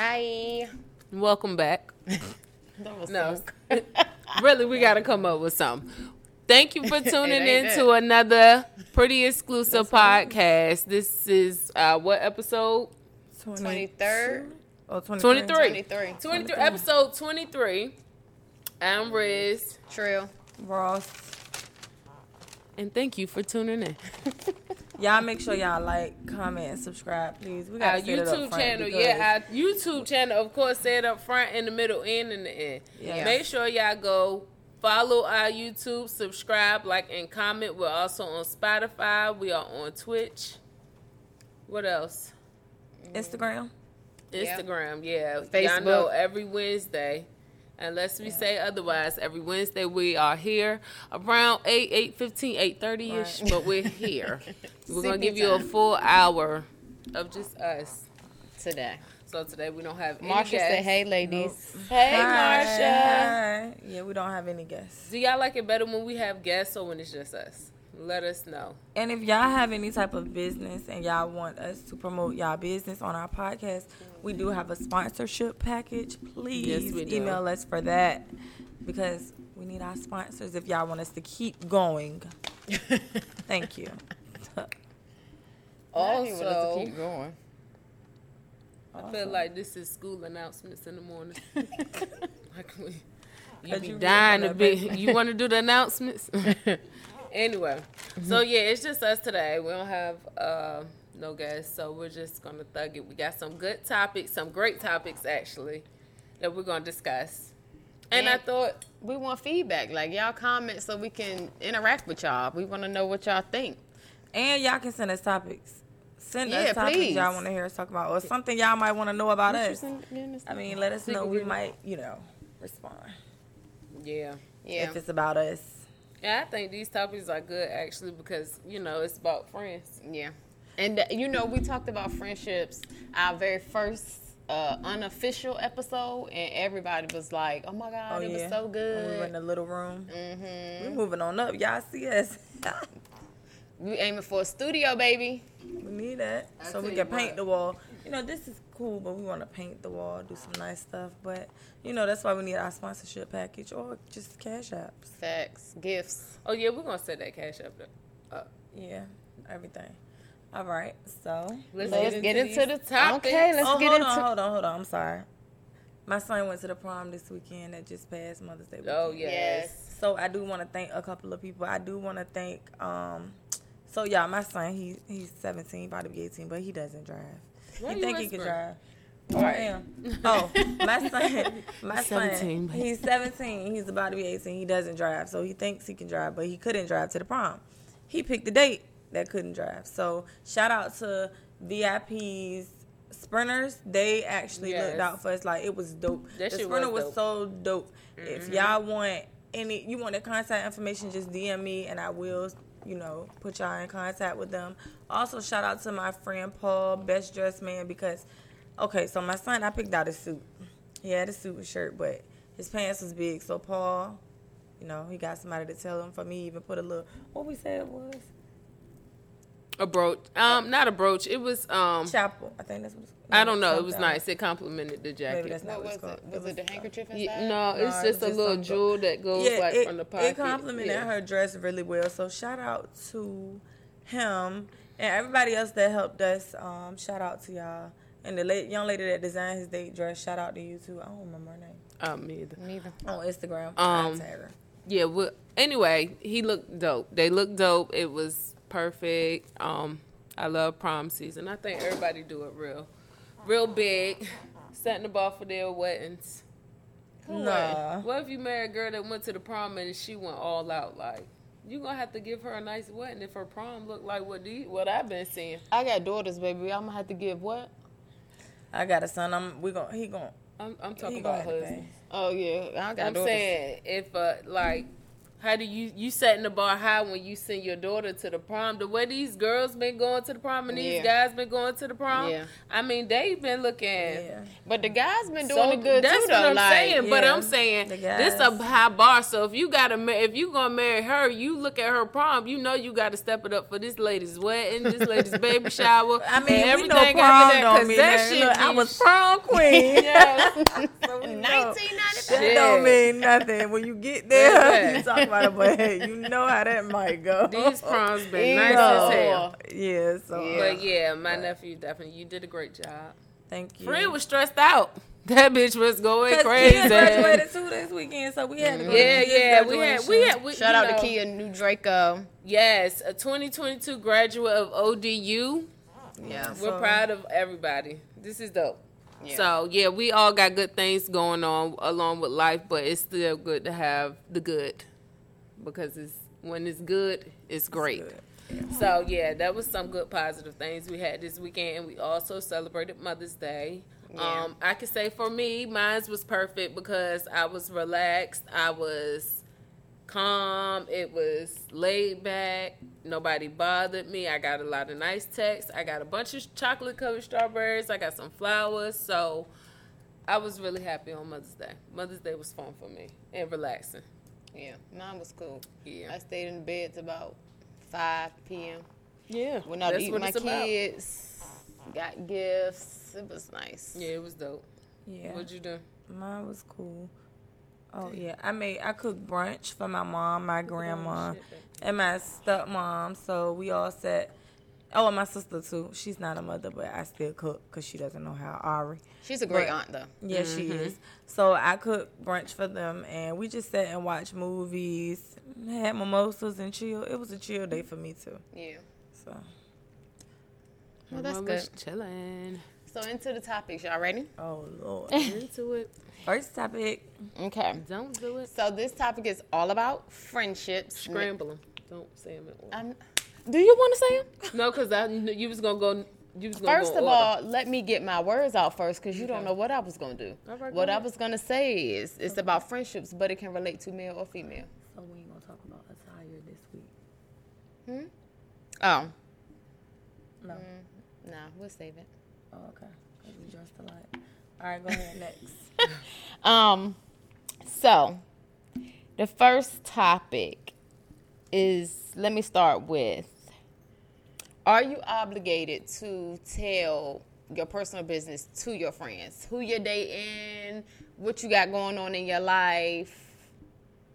Hi. Welcome back. That was no. So really, we got to come up with something. Thank you for tuning in to another pretty exclusive podcast. This is what episode? 23rd. Oh, 23. Episode 23. I'm Riz Trill Ross. And thank you for tuning in. Y'all make sure y'all like, comment, and subscribe, please. We got our YouTube channel, our YouTube channel, of course, set up front, in the middle, and in the end. Yeah. Make sure y'all go follow our YouTube, subscribe, like, and comment. We're also on Spotify. We are on Twitch. What else? Instagram, yeah. Facebook. Y'all know every Wednesday. Unless we say otherwise, every Wednesday we are here around 8:15, 8:30-ish, but we're here. We're going to give you a full hour of just us today. So today we don't have any guests. Marsha said, hey, ladies. Nope. Hey, Marsha. Hi. Yeah, we don't have any guests. Do y'all like it better when we have guests or when it's just us? Let us know. And if y'all have any type of business and y'all want us to promote y'all business on our podcast, we do have a sponsorship package. Please email us for that because we need our sponsors if y'all want us to keep going. Thank you. Also, to keep going. I feel like this is school announcements in the morning. You be dying a bit. You want to do the announcements? Anyway, so yeah, it's just us today. We don't have no guests, so we're just gonna thug it. We got some good topics, some great topics actually, that we're gonna discuss. And I thought we want feedback, like y'all comment, so we can interact with y'all. We want to know what y'all think, and y'all can send us topics. Send us topics y'all want to hear us talk about, or something y'all might want to know about us. I mean, let us know. We might, respond. Yeah. If it's about us. Yeah, I think these topics are good, actually, because, it's about friends. Yeah. And, we talked about friendships, our very first unofficial episode, and everybody was like, oh, my God, it was so good. When we were in the little room. Mm-hmm. We're moving on up. Y'all see us. We aiming for a studio, baby. We need that so we can paint the wall. This is cool, but we want to paint the wall, do some nice stuff. But, that's why we need our sponsorship package or just cash apps. Facts, gifts. Oh, yeah, we're going to set that cash app up. Yeah, everything. All right, so. Let's get into the topic. Okay, Hold on. I'm sorry. My son went to the prom this weekend that just passed, Mother's Day weekend. Oh, yes. So I do want to thank a couple of people. I do want to thank, my son, he's 17, about to be 18, but he doesn't drive. You think he can drive? Oh, I am. Oh, my son, he's 17. He's about to be 18. He doesn't drive, so he thinks he can drive, but he couldn't drive to the prom. He picked a date that couldn't drive. So shout out to VIP's Sprinters. They actually looked out for us. Like, it was dope. The Sprinter was so dope. Mm-hmm. If y'all want the contact information, just DM me, and I will. Put y'all in contact with them. Also, shout out to my friend Paul, best dressed man, because, so my son, I picked out a suit. He had a suit and shirt, but his pants was big. So Paul, he got somebody to tell him for me, even put a little, what we said was? A brooch. Not a brooch. It was, chapel. I think that's what it's called. I don't know. It was nice. It complimented the jacket. Maybe that's not what was it? Was it the handkerchief inside? Yeah, no, it's just a little jewel that goes from the pocket. It complimented her dress really well. So shout out to him and everybody else that helped us. Shout out to y'all. And the young lady that designed his date dress, shout out to you too. I don't remember her name. Me either. On Instagram. Yeah. Well, anyway, he looked dope. They looked dope. It was perfect. I love prom season. I think everybody do it real big, setting the bar for their weddings. Nah. What if you married a girl that went to the prom and she went all out? Like, you gonna have to give her a nice wedding if her prom look like what I've been seeing. I got daughters, baby. I'm gonna have to give what? I got a son. I'm talking about husbands. Oh yeah, I got daughters. I'm saying if How do you setting the bar high when you send your daughter to the prom? The way these girls been going to the prom and these guys been going to the prom, I mean, they've been looking. Yeah. But the guys been doing it good too, though. That's what I'm saying. Yeah. But I'm saying this a high bar. So if you gotta, if you gonna marry her, you look at her prom. You know you gotta step it up for this lady's wedding, this lady's baby shower. I mean, and everything we know prom after that, because that shit. Look, I was prom queen. So 1995. It don't mean nothing when you get there. You talk. But you know how that might go. These proms been nice as hell. Yeah, so. Yeah. But yeah, my nephew definitely, you did a great job. Thank you. Fred was stressed out. That bitch was going crazy. Kia graduated too this weekend, so we had to go. We had. Shout out to Kia New Draco. Yes, a 2022 graduate of ODU. Yeah, we're proud of everybody. This is dope. Yeah. So, yeah, we all got good things going on along with life, but it's still good to have the good. Because it's when it's good, it's great. It's good. Yeah. So, yeah, that was some good positive things we had this weekend. And we also celebrated Mother's Day. Yeah. I can say for me, mine was perfect because I was relaxed. I was calm. It was laid back. Nobody bothered me. I got a lot of nice texts. I got a bunch of chocolate-covered strawberries. I got some flowers. So I was really happy on Mother's Day. Mother's Day was fun for me and relaxing. Yeah, mine was cool. Yeah, I stayed in bed till about 5 p.m. Yeah, went out to eat with my kids, got gifts. It was nice. Yeah, it was dope. Yeah, what'd you do? Mine was cool. Oh yeah, I cooked brunch for my mom, my grandma, and my stepmom. So we all sat. Oh, and my sister too. She's not a mother, but I still cook because she doesn't know how. Ari. She's a great aunt, though. Yeah, mm-hmm. She is. So I cooked brunch for them, and we just sat and watched movies, had mimosas, and chill. It was a chill day for me too. Yeah. So. Well, that's good. Chilling. So into the topics, y'all ready? Oh Lord, into it. First topic. Okay. Don't do it. So this topic is all about friendships. Scramble them. Don't say them at once. Do you want to say them? No, because I knew you was gonna go. You was gonna. First of all, let me get my words out first, because you don't know what I was gonna do. Right, what I was gonna say is it's about friendships, but it can relate to male or female. So we ain't gonna talk about attire this week. Oh. No. Nah, we'll save it. Oh, okay. Cause we dressed a lot. All right, go ahead. Next. So, the first topic is. Let me start with. Are you obligated to tell your personal business to your friends? Who you're dating, what you got going on in your life?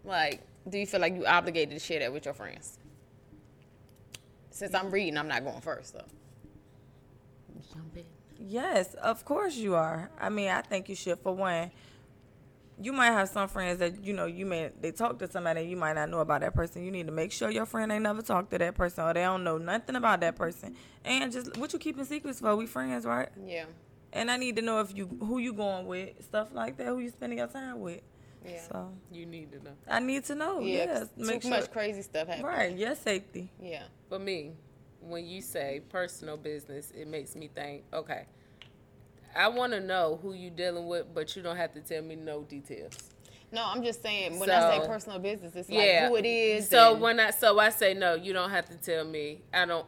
Like, do you feel like you're obligated to share that with your friends? Since I'm reading, I'm not going first, though. Yes, of course you are. I mean, I think you should, for one. You might have some friends that, you know, they talk to somebody and you might not know about that person. You need to make sure your friend ain't never talked to that person or they don't know nothing about that person. And just, what you keeping secrets for? We friends, right? Yeah. And I need to know who you going with, stuff like that, who you spending your time with. Yeah. So you need to know. I need to know, yes. Too much crazy stuff happens. Right, your safety. Yeah. For me, when you say personal business, it makes me think, okay, I want to know who you dealing with, but you don't have to tell me no details. No, I'm just saying, when I say personal business, it's like who it is. So I say no, you don't have to tell me.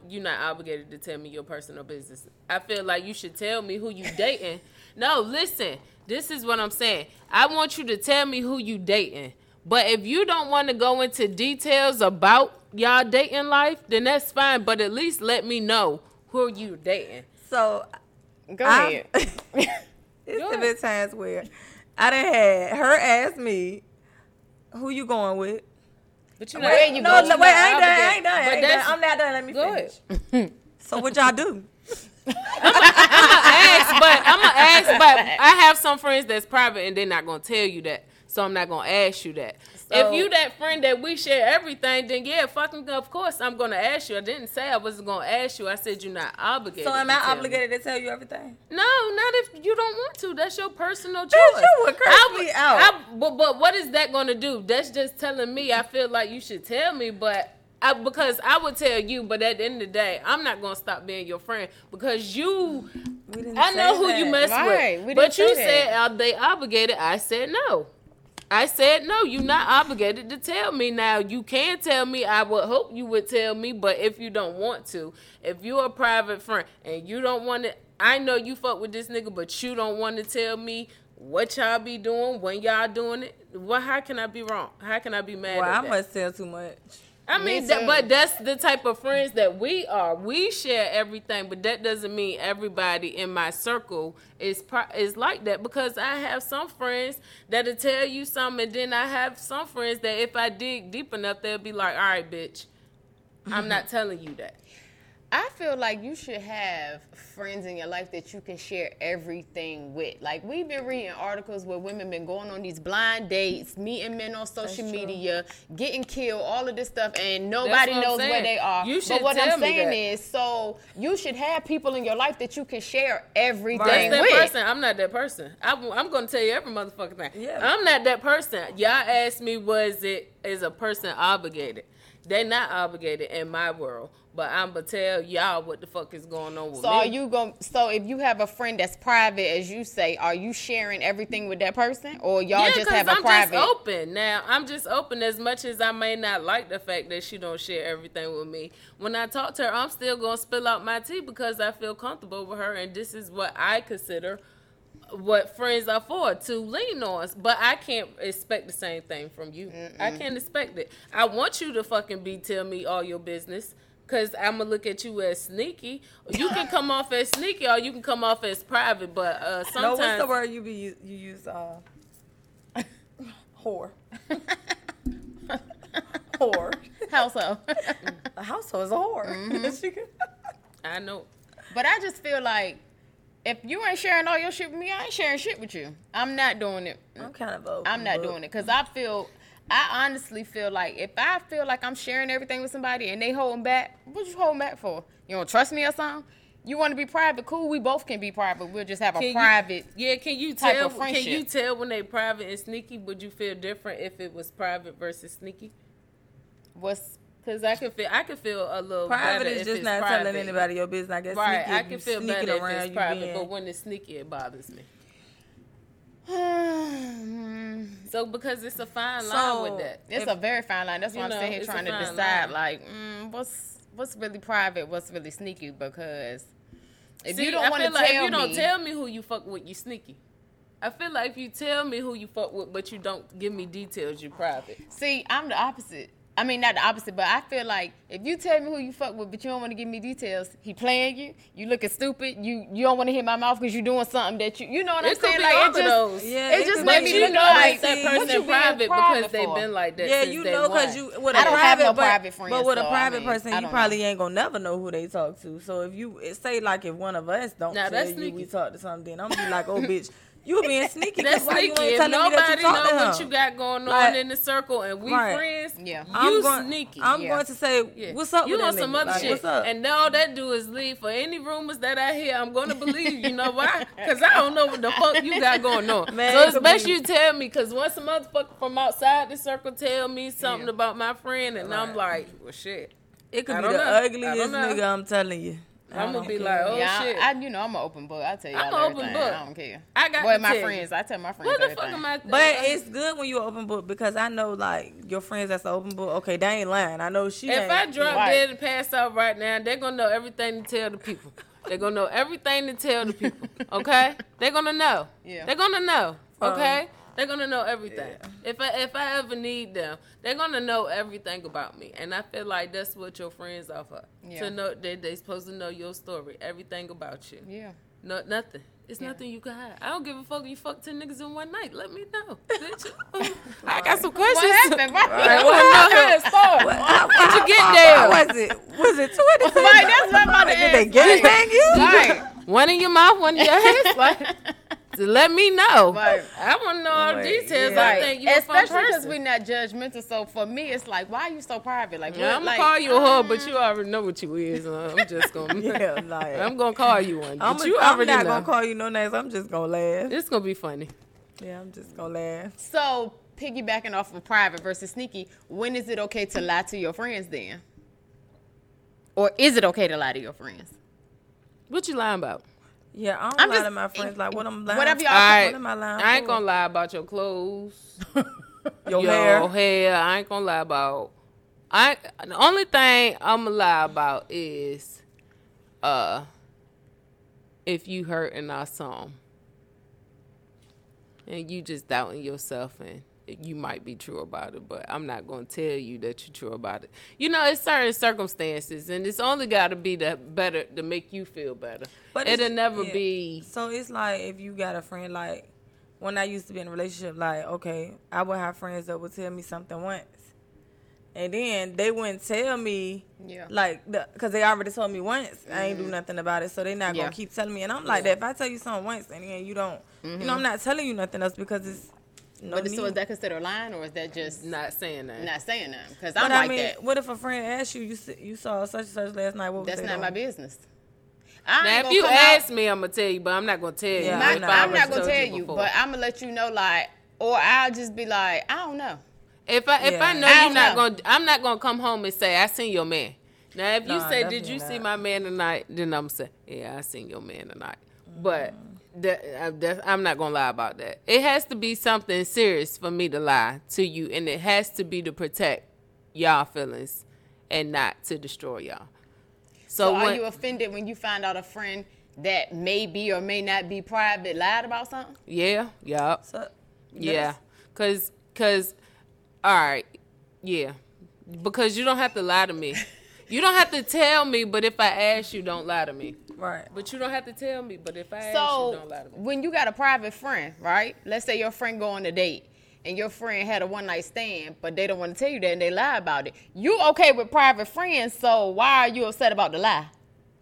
You're not obligated to tell me your personal business. I feel like you should tell me who you dating. No, listen, this is what I'm saying. I want you to tell me who you dating. But if you don't want to go into details about y'all dating life, then that's fine. But at least let me know who you dating. So... Go ahead. It's the bit times where I done had her ask me, who you going with? But you know, where you going? No, wait, I ain't done. I'm not done. Let me finish. So what y'all do? I'm going to ask, but I have some friends that's private and they're not going to tell you that. So I'm not going to ask you that. So, if you that friend that we share everything, then yeah, fucking of course I'm going to ask you. I didn't say I wasn't going to ask you. I said you're not obligated. So am I obligated to tell you everything? No, not if you don't want to. That's your personal choice. You would curse me out. But what is that going to do? That's just telling me I feel like you should tell me, because I would tell you, but at the end of the day, I'm not going to stop being your friend because I know who you mess with. But you said, are they obligated? I said no. I said, no, you're not obligated to tell me now. You can tell me. I would hope you would tell me, but if you don't want to, if you're a private friend and you don't want to, I know you fuck with this nigga, but you don't want to tell me what y'all be doing, when y'all doing it. Well, how can I be wrong? How can I be mad at that? Well, I must tell too much. I mean, but that's the type of friends that we are. We share everything, but that doesn't mean everybody in my circle is like that, because I have some friends that'll tell you something, and then I have some friends that if I dig deep enough, they'll be like, all right, bitch, I'm not telling you that. I feel like you should have friends in your life that you can share everything with. Like, we've been reading articles where women been going on these blind dates, meeting men on social media, getting killed, all of this stuff, and nobody knows where they are. You should tell me that. But what I'm saying is, so you should have people in your life that you can share everything with. Person, I'm not that person. I'm going to tell you every motherfucking thing. Yeah. I'm not that person. Y'all asked me, is a person obligated? They're not obligated in my world, but I'm going to tell y'all what the fuck is going on with me. So if you have a friend that's private, as you say, are you sharing everything with that person? Or y'all just have a private? Yeah, because I'm just open. Now, I'm just open as much as I may not like the fact that she don't share everything with me. When I talk to her, I'm still going to spill out my tea because I feel comfortable with her, and this is what I consider what friends are for, to lean on. But I can't expect the same thing from you. Mm-mm. I can't expect it. I want you to fucking tell me all your business, because I'm going to look at you as sneaky. You can come off as sneaky or you can come off as private, but sometimes... No, what's the word you use? Whore. Whore. Household. A household is a whore. Mm-hmm. I know. But I just feel like if you ain't sharing all your shit with me, I ain't sharing shit with you. I'm not doing it. I'm kind of open. I'm not doing it because I honestly feel like if I feel like I'm sharing everything with somebody and they holding back, what you holding back for? You don't trust me or something? You want to be private? Cool, we both can be private. We'll just have a private. Can you tell when they private and sneaky? Would you feel different if it was private versus sneaky? Because I could feel a little private better is just if it's not private. Telling anybody your business. I guess right, I can feel better if it's private, but when it's sneaky, it bothers me. So because it's a fine line with that. It's a very fine line. That's why I'm sitting here trying to decide, what's really private, what's really sneaky, because if you don't want to tell me. If you don't tell me who you fuck with, you sneaky. I feel like if you tell me who you fuck with, but you don't give me details, you private. See, I'm the opposite. I mean, not the opposite, but I feel like if you tell me who you fuck with, but you don't want to give me details, he playing you, you looking stupid, you don't want to hit my mouth because you doing something that you know what I'm saying? Like, it just made me look like that person private because they've been like that since day one. Because I don't have no private friends. But with a private person, you probably ain't going to never know who they talk to. So if you say, like, if one of us don't tell you we talk to something, I'm going to be like, oh, bitch. You being sneaky. That's why you ain't telling me that you talk to him. Nobody know what you got going on in the circle, and we friends. Yeah, sneaky. I'm going to say, what's up? You on some other shit? What's up? And all that do is leave. For any rumors that I hear, I'm going to believe. You know why? Because I don't know what the fuck you got going on. Man, so it's best you tell me. Because once a motherfucker from outside the circle tell me something about my friend, and I'm like, well, shit. It could be the ugliest nigga. I'm telling you. I'm going to be like, oh, shit. I'm an open book. I tell y'all everything. I don't care. I got my friends. I tell my friends what the fuck am I? But it's good when you're open book because I know, like, your friends that's an open book, okay, they ain't lying. I know she ain't. If I drop dead and pass out right now, they're going to know everything to tell the people. They're going to know everything to tell the people, okay? They're going to know. Yeah. They're going to know, okay? They're going to know everything. Yeah. If I ever need them, they're going to know everything about me. And I feel like that's what your friends are for. Yeah. To know they're supposed to know your story, everything about you. Yeah. No, nothing. It's nothing you can hide. I don't give a fuck if you fuck 10 niggas in one night. Let me know. I got some questions. What happened? What you get there? Was it 20? Right, that's what I'm about to ask. Did they get it back you? Right. One in your mouth, one in your head. Like, let me know. Like, I want to know all the details. Yeah. I think you're a fun person. Especially because we're not judgmental. So for me, it's like, why are you so private? Like, I'm gonna call you a hoe, but you already know what you is. I'm just gonna, I'm gonna call you one. I'm not gonna call you no names. I'm just gonna laugh. It's gonna be funny. Yeah, I'm just gonna laugh. So piggybacking off of private versus sneaky, when is it okay to lie to your friends then? Or is it okay to lie to your friends? What you lying about? Yeah, I don't lie to my friends. Like, what I'm lying about? What am I lying for? I ain't going to lie about your clothes. your hair. I ain't going to lie about. The only thing I'm going to lie about is if you hurting or something. And you just doubting yourself, and you might be true about it, but I'm not going to tell you that you're true about it. You know, it's certain circumstances, and it's only got to be better to make you feel better. But it'll never be. So it's like if you got a friend, like when I used to be in a relationship, like, okay, I would have friends that would tell me something once, and then they wouldn't tell me, because they already told me once. I ain't do nothing about it, so they're not going to keep telling me. And I'm like that. If I tell you something once, and then you don't, you know, I'm not telling you nothing else because it's. So is that considered lying, or is that just not saying that? Not saying that, because I'm like that. What if a friend asks you, you saw such and such last night? That's not my business. Now, if you ask me, I'm gonna tell you, but I'm not gonna tell you. I'm not gonna tell you, but I'm gonna let you know, like, or I'll just be like, I don't know. If I know you're not gonna, I'm not gonna come home and say I seen your man. Now, if you say, did you see my man tonight? Then I'm saying, yeah, I seen your man tonight, but. I'm not going to lie about that. It has to be something serious for me to lie to you, and it has to be to protect y'all feelings and not to destroy y'all. So are you offended when you find out a friend that may be or may not be private lied about something? Yeah. So, yeah. Because, all right, yeah. Because you don't have to lie to me. You don't have to tell me, but if I ask you, don't lie to me. Right. But you don't have to tell me, but if I ask you, don't lie to me. So, when you got a private friend, right? Let's say your friend go on a date, and your friend had a one-night stand, but they don't want to tell you that, and they lie about it. You okay with private friends, so why are you upset about the lie?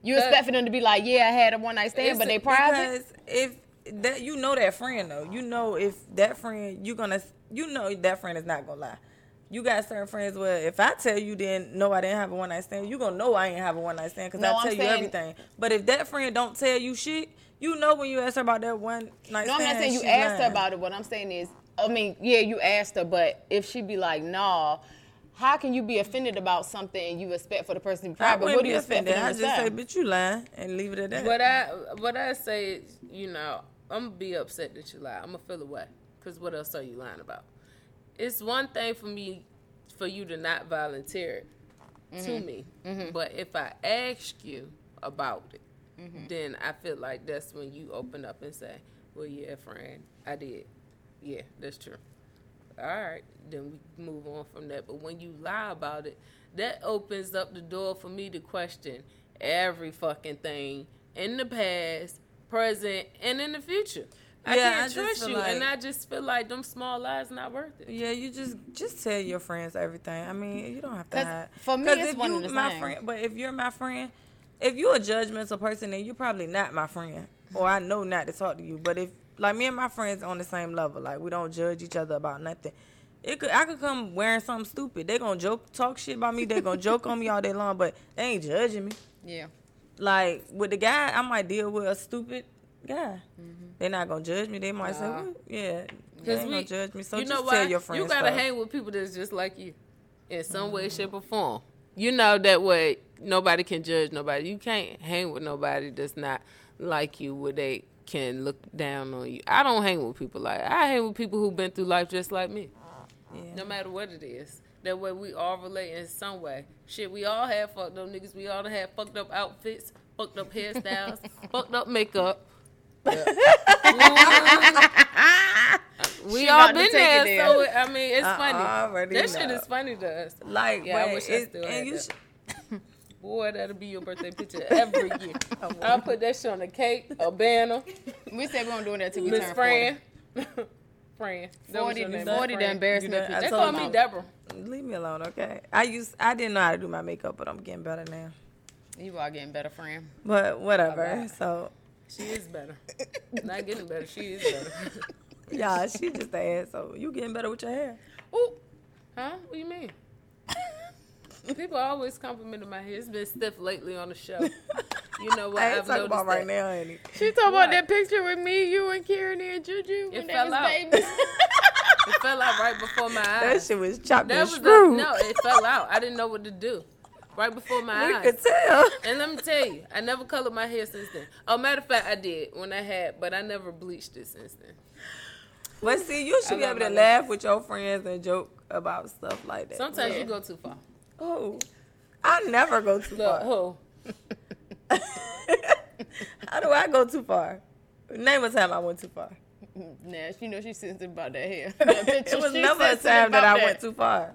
You expect for them to be like, yeah, I had a one-night stand, but they private? Because if that, you know that friend, though. You know if that friend, that friend is not going to lie. You got certain friends where if I tell you I didn't have a one-night stand, you going to know I ain't have a one-night stand because I tell you everything. But if that friend don't tell you shit, you know when you ask her about that one-night stand. No, I'm not saying you asked her about it. What I'm saying is, you asked her, but if she be like, nah, how can you be offended about something and you expect for the person to be private? What do you expect for them to say? I just say, bitch, you lying, and leave it at that. What I say is, I'm going to be upset that you lie. I'm going to feel away because what else are you lying about? It's one thing for you to not volunteer it to me. Mm-hmm. But if I ask you about it, then I feel like that's when you open up and say, well, yeah, friend, I did. Yeah, that's true. All right, then we move on from that. But when you lie about it, that opens up the door for me to question every fucking thing in the past, present, and in the future. I can't trust you, and I just feel like them small lies not worth it. Yeah, you just tell your friends everything. I mean, you don't have to hide. For me, it's one of the same. But if you're my friend, if you're a judgmental person, then you're probably not my friend, or I know not to talk to you. But if, like, me and my friends are on the same level, like, we don't judge each other about nothing. I could come wearing something stupid. They're going to talk shit about me. They're going to joke on me all day long, but they ain't judging me. Yeah. Like, with the guy, I might deal with a stupid guy. Mm-hmm. They're not gonna judge me. They might say, well, they ain't gonna judge me. So you just tell your friends. You gotta hang with people that's just like you in some way, shape, or form. You know, that way nobody can judge nobody. You can't hang with nobody that's not like you, where they can look down on you. I don't hang with people like that. I hang with people who've been through life just like me. Yeah. No matter what it is. That way we all relate in some way. Shit, we all have fucked up niggas. We all have fucked up outfits, fucked up hairstyles, fucked up makeup. Yeah. We all been there, so it's funny. That shit is funny to us. Like, yeah, I wish I still had that. Boy, that'll be your birthday picture every year. I'll put that shit on a cake, a banner. We said we don't do that till we turn 40. Miss Fran. 40 the embarrassment picture. They call me Deborah. Leave me alone, okay? I didn't know how to do my makeup, but I'm getting better now. You are getting better, Fran. But whatever, so... She is better. Not getting better. She is better. Yeah, she just an asshole. You getting better with your hair. Ooh. Huh? What do you mean? People always complimented my hair. It's been stiff lately on the show. You know what I've noticed about right now, honey. She talking about that picture with me, you, and Karen and Juju when they was babies. It fell out right before my eyes. That shit was chopped and screwed. No, it fell out. I didn't know what to do. right before my eyes. You could tell. And let me tell you, I never colored my hair since then. Oh, matter of fact, I did when I had, but I never bleached it since then. But see, you should be able to laugh with your friends and joke about stuff like that. Sometimes you go too far. Oh, I never go too far. How do I go too far? Name a time I went too far. Nah, you know she's sensitive about that hair. It was never a time that I went too far.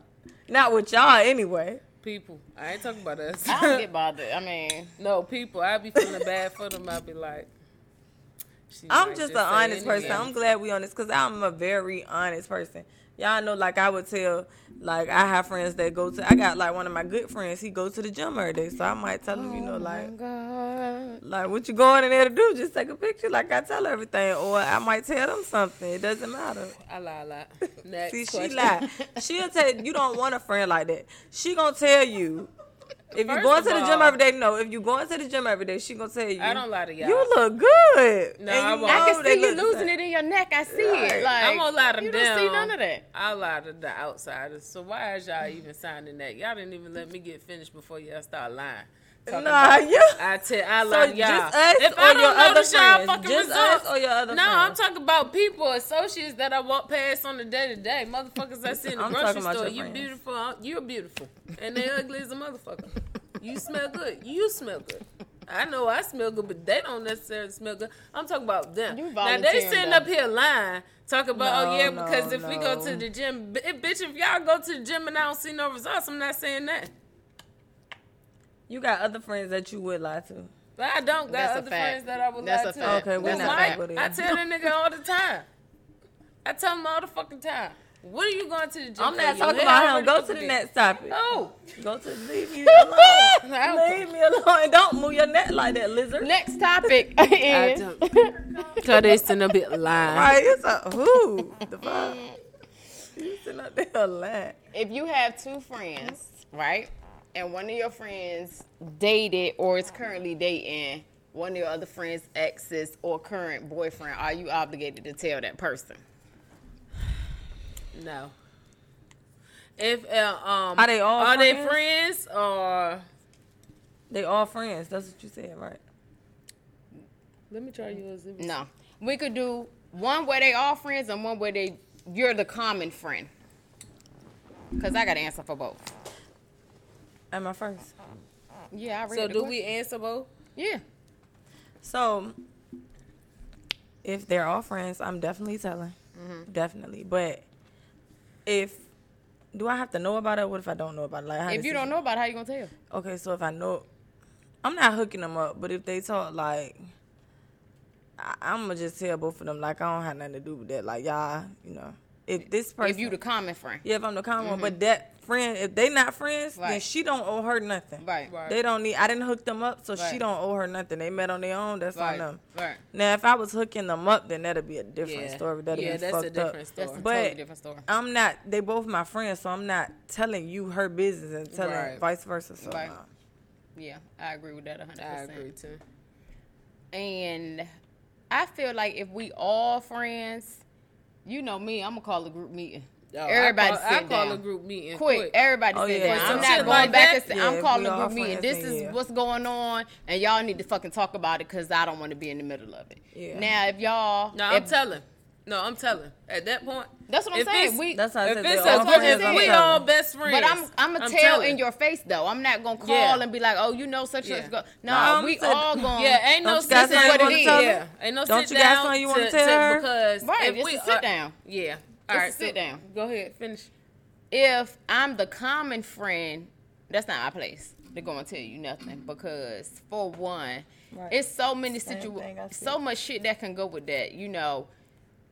Not with y'all anyway. People. I ain't talking about us. I don't get bothered. I mean. No, people. I be feeling bad for them. I be like. I'm just an honest person. I'm glad we honest because I'm a very honest person. Y'all know, like, I would tell, like, I have friends that go to, I got, like, one of my good friends, he go to the gym every day, so I might tell him, you know, like, what you going in there to do? Just take a picture, like, I tell her everything, or I might tell them something. It doesn't matter. I lie a lot. Next See, question. She lie. She'll tell you, you don't want a friend like that. She gonna tell you. If you're going to the gym every day, no. If you're going to the gym every day, she gonna tell you. I don't lie to y'all. You look good. No, I won't. I can see you losing it in your neck. I see it. Like, I'm gonna lie to them. You don't see none of that. I lie to the outsiders. So why is y'all even signing that? Y'all didn't even let me get finished before y'all start lying. Nah, you. I lie to y'all. If I don't notice y'all fucking results, or your other friends. No, I'm talking about people, associates that I walk past on the day to day. Motherfuckers I see in the grocery store. You beautiful. You're beautiful, and they ugly as a motherfucker. You smell good. You smell good. I know I smell good, but they don't necessarily smell good. I'm talking about them. Now, they sitting up here lying, talking about, because if we go to the gym, bitch, if y'all go to the gym and I don't see no results, I'm not saying that. You got other friends that you would lie to. But I don't got other friends that I would lie to. Okay, we're not with it. I tell that nigga all the time. I tell him all the fucking time. What are you going to the gym? I'm not talking about him. Go to the next topic. No. Go to leave me alone. Leave me alone. And don't move your neck like that, lizard. Next topic is. Because they sitting up here lying. Right, it's a who? The fuck? You sitting up there lying. If you have two friends, right, and one of your friends dated or is currently dating one of your other friends' exes or current boyfriend, are you obligated to tell that person? No. If are they all friends? They friends or they all friends? That's what you said, right? Let me try yours. No, we could do one where they all friends and one where you're the common friend. Cause I got to answer for both. Am I first? Yeah, I read. So do we answer both? Yeah. So if they're all friends, I'm definitely telling. Mm-hmm. Definitely, but. Do I have to know about it? What if I don't know about it? Like, if you don't know about it, how you going to tell? Okay, so if I know, I'm not hooking them up, but if they talk, like, I'm going to just tell both of them, like, I don't have nothing to do with that. Like, y'all, you know, if this person. If you the common friend. Yeah, if I'm the common one, but that friend, if they not friends, then she don't owe her nothing. Right. They don't need, I didn't hook them up, so she don't owe her nothing. They met on their own, that's on them. Right. Now, if I was hooking them up, then that'd be a different story. That'd be fucked up. That's a totally different story. I'm not, they both my friends, so I'm not telling you her business and telling vice versa. So yeah, I agree with that 100%. I agree too. And I feel like if we all friends, you know me, I'm going to call a group meeting. Oh, everybody I call a group meeting. Quick. Everybody sit down. I'm not going like back and say, I'm calling a group meeting. This is what's going on, and y'all need to fucking talk about it because I don't want to be in the middle of it. Yeah. Now, if y'all... No, I'm telling. At that point... That's what I'm saying. We all best friends. But I'm going to tell in your face, though. I'm not going to call and be like, oh, you know such and such. No, we all going... Yeah, ain't no sit down. Yeah, ain't no sit down. Don't you got something you want to tell her? Right, it's a sit down. Yeah. All right, sit down. Go ahead, finish. If I'm the common friend, that's not my place. They're gonna tell you nothing because, for one, it's so many situations, so much shit that can go with that. You know,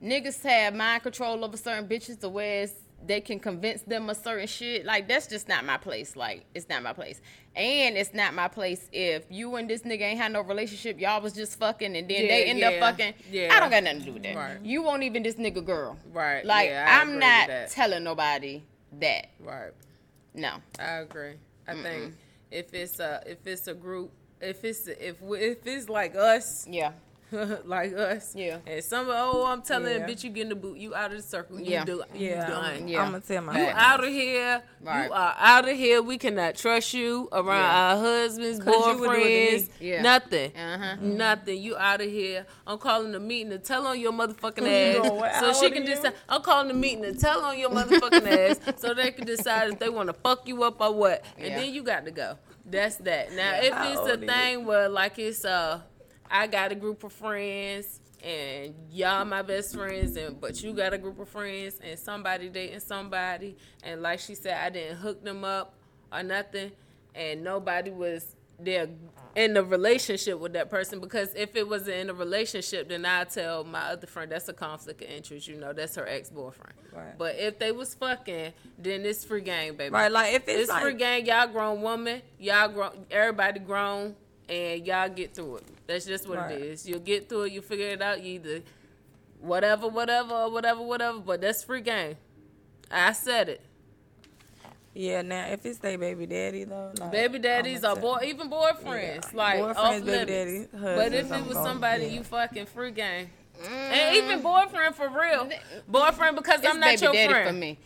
niggas have mind control over certain bitches to where they can convince them of certain shit. Like, that's just not my place. Like, it's not my place, and it's not my place if you and this nigga ain't had no relationship. Y'all was just fucking, and then they end up fucking. Yeah. I don't got nothing to do with that. Right. You won't even this nigga girl. Right. Like, I'm not telling nobody that. Right. No. I agree. I think if it's a group, if it's like us. Yeah. like us. Yeah. And some I'm telling a bitch, you get in the boot, you out of the circle. You done. Yeah. I'm gonna tell my husband. You out of here. Right. You are out of here. We cannot trust you around our husbands, boyfriends. Nothing. Nothing. You out of here. I'm calling the meeting to tell on your motherfucking ass. So she can decide. I'm calling the meeting to tell on your motherfucking ass. So they can decide if they want to fuck you up or what. And then you got to go. That's that. Now, if it's a thing where, like, it's I got a group of friends, and y'all my best friends, but you got a group of friends, and somebody dating somebody, and like she said, I didn't hook them up or nothing, and nobody was there in the relationship with that person, because if it wasn't in a relationship, then I tell my other friend that's a conflict of interest, you know, that's her ex-boyfriend. Right. But if they was fucking, then it's free game, baby. Right, like if it's like, free game, y'all grown woman, y'all grown, everybody grown, and y'all get through it. That's just what it is. You'll get through it, you figure it out, you either whatever, but that's free game. I said it. Yeah, now if it's their baby daddy though, like, baby daddies or even boyfriends, like boyfriends, baby daddy, but if it was somebody you fucking free game, and even boyfriend for real, boyfriend because it's I'm not baby your daddy friend. For me,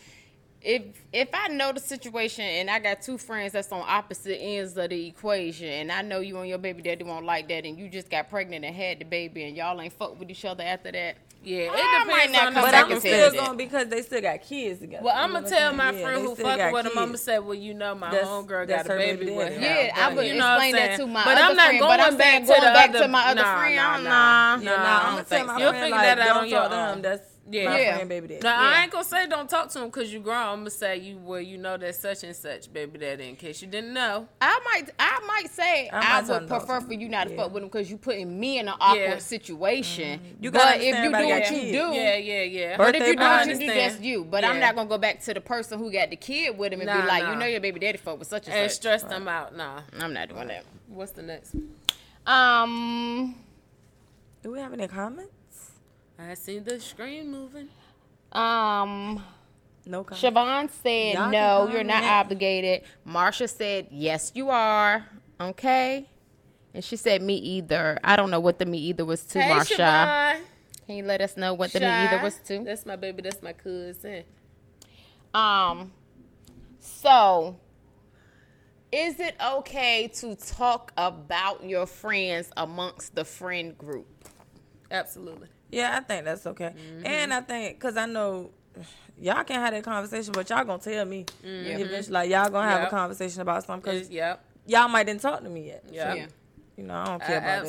if I know the situation and I got two friends that's on opposite ends of the equation, and I know you and your baby daddy won't like that, and you just got pregnant and had the baby, and y'all ain't fuck with each other after that. Yeah, it depends on the I'm still going because they still got kids together. Well, I'm going to tell my friend who fucked with him, I'm going to say, well, you know, my homegirl got a baby with him. Yeah, I would explain that to my other friend. But I'm not going back to my other friend. Nah. I'm going to tell my friend, like, don't talk to him. That's my friend, baby daddy. No, I ain't going to say don't talk to him because you grown. I'm going to say, you know that such and such baby daddy in case you didn't know. I might say I would prefer for you not to fuck with him because you putting me in an awkward situation. But if you do what you do, but if you do what you do, that's you. But I'm not gonna go back to the person who got the kid with him and be like, you know, your baby daddy fuck with such and such. Stress them out. Nah, I'm not doing that. What's the next? Do we have any comments? I see the screen moving. No comments. Siobhan said no, you're not obligated. Marsha said yes, you are. Okay. And she said, me either. I don't know what the me either was to, hey, Marsha. Siobhan. Can you let us know what the me either was to? That's my baby. That's my cousin. So, is it okay to talk about your friends amongst the friend group? Absolutely. Yeah, I think that's okay. Mm-hmm. And I think, because I know y'all can have that conversation, but y'all going to tell me. Mm-hmm. Eventually, like, y'all going to have a conversation about something. Because y'all might didn't talk to me yet. Yep. So, yeah. You know, I don't care about that.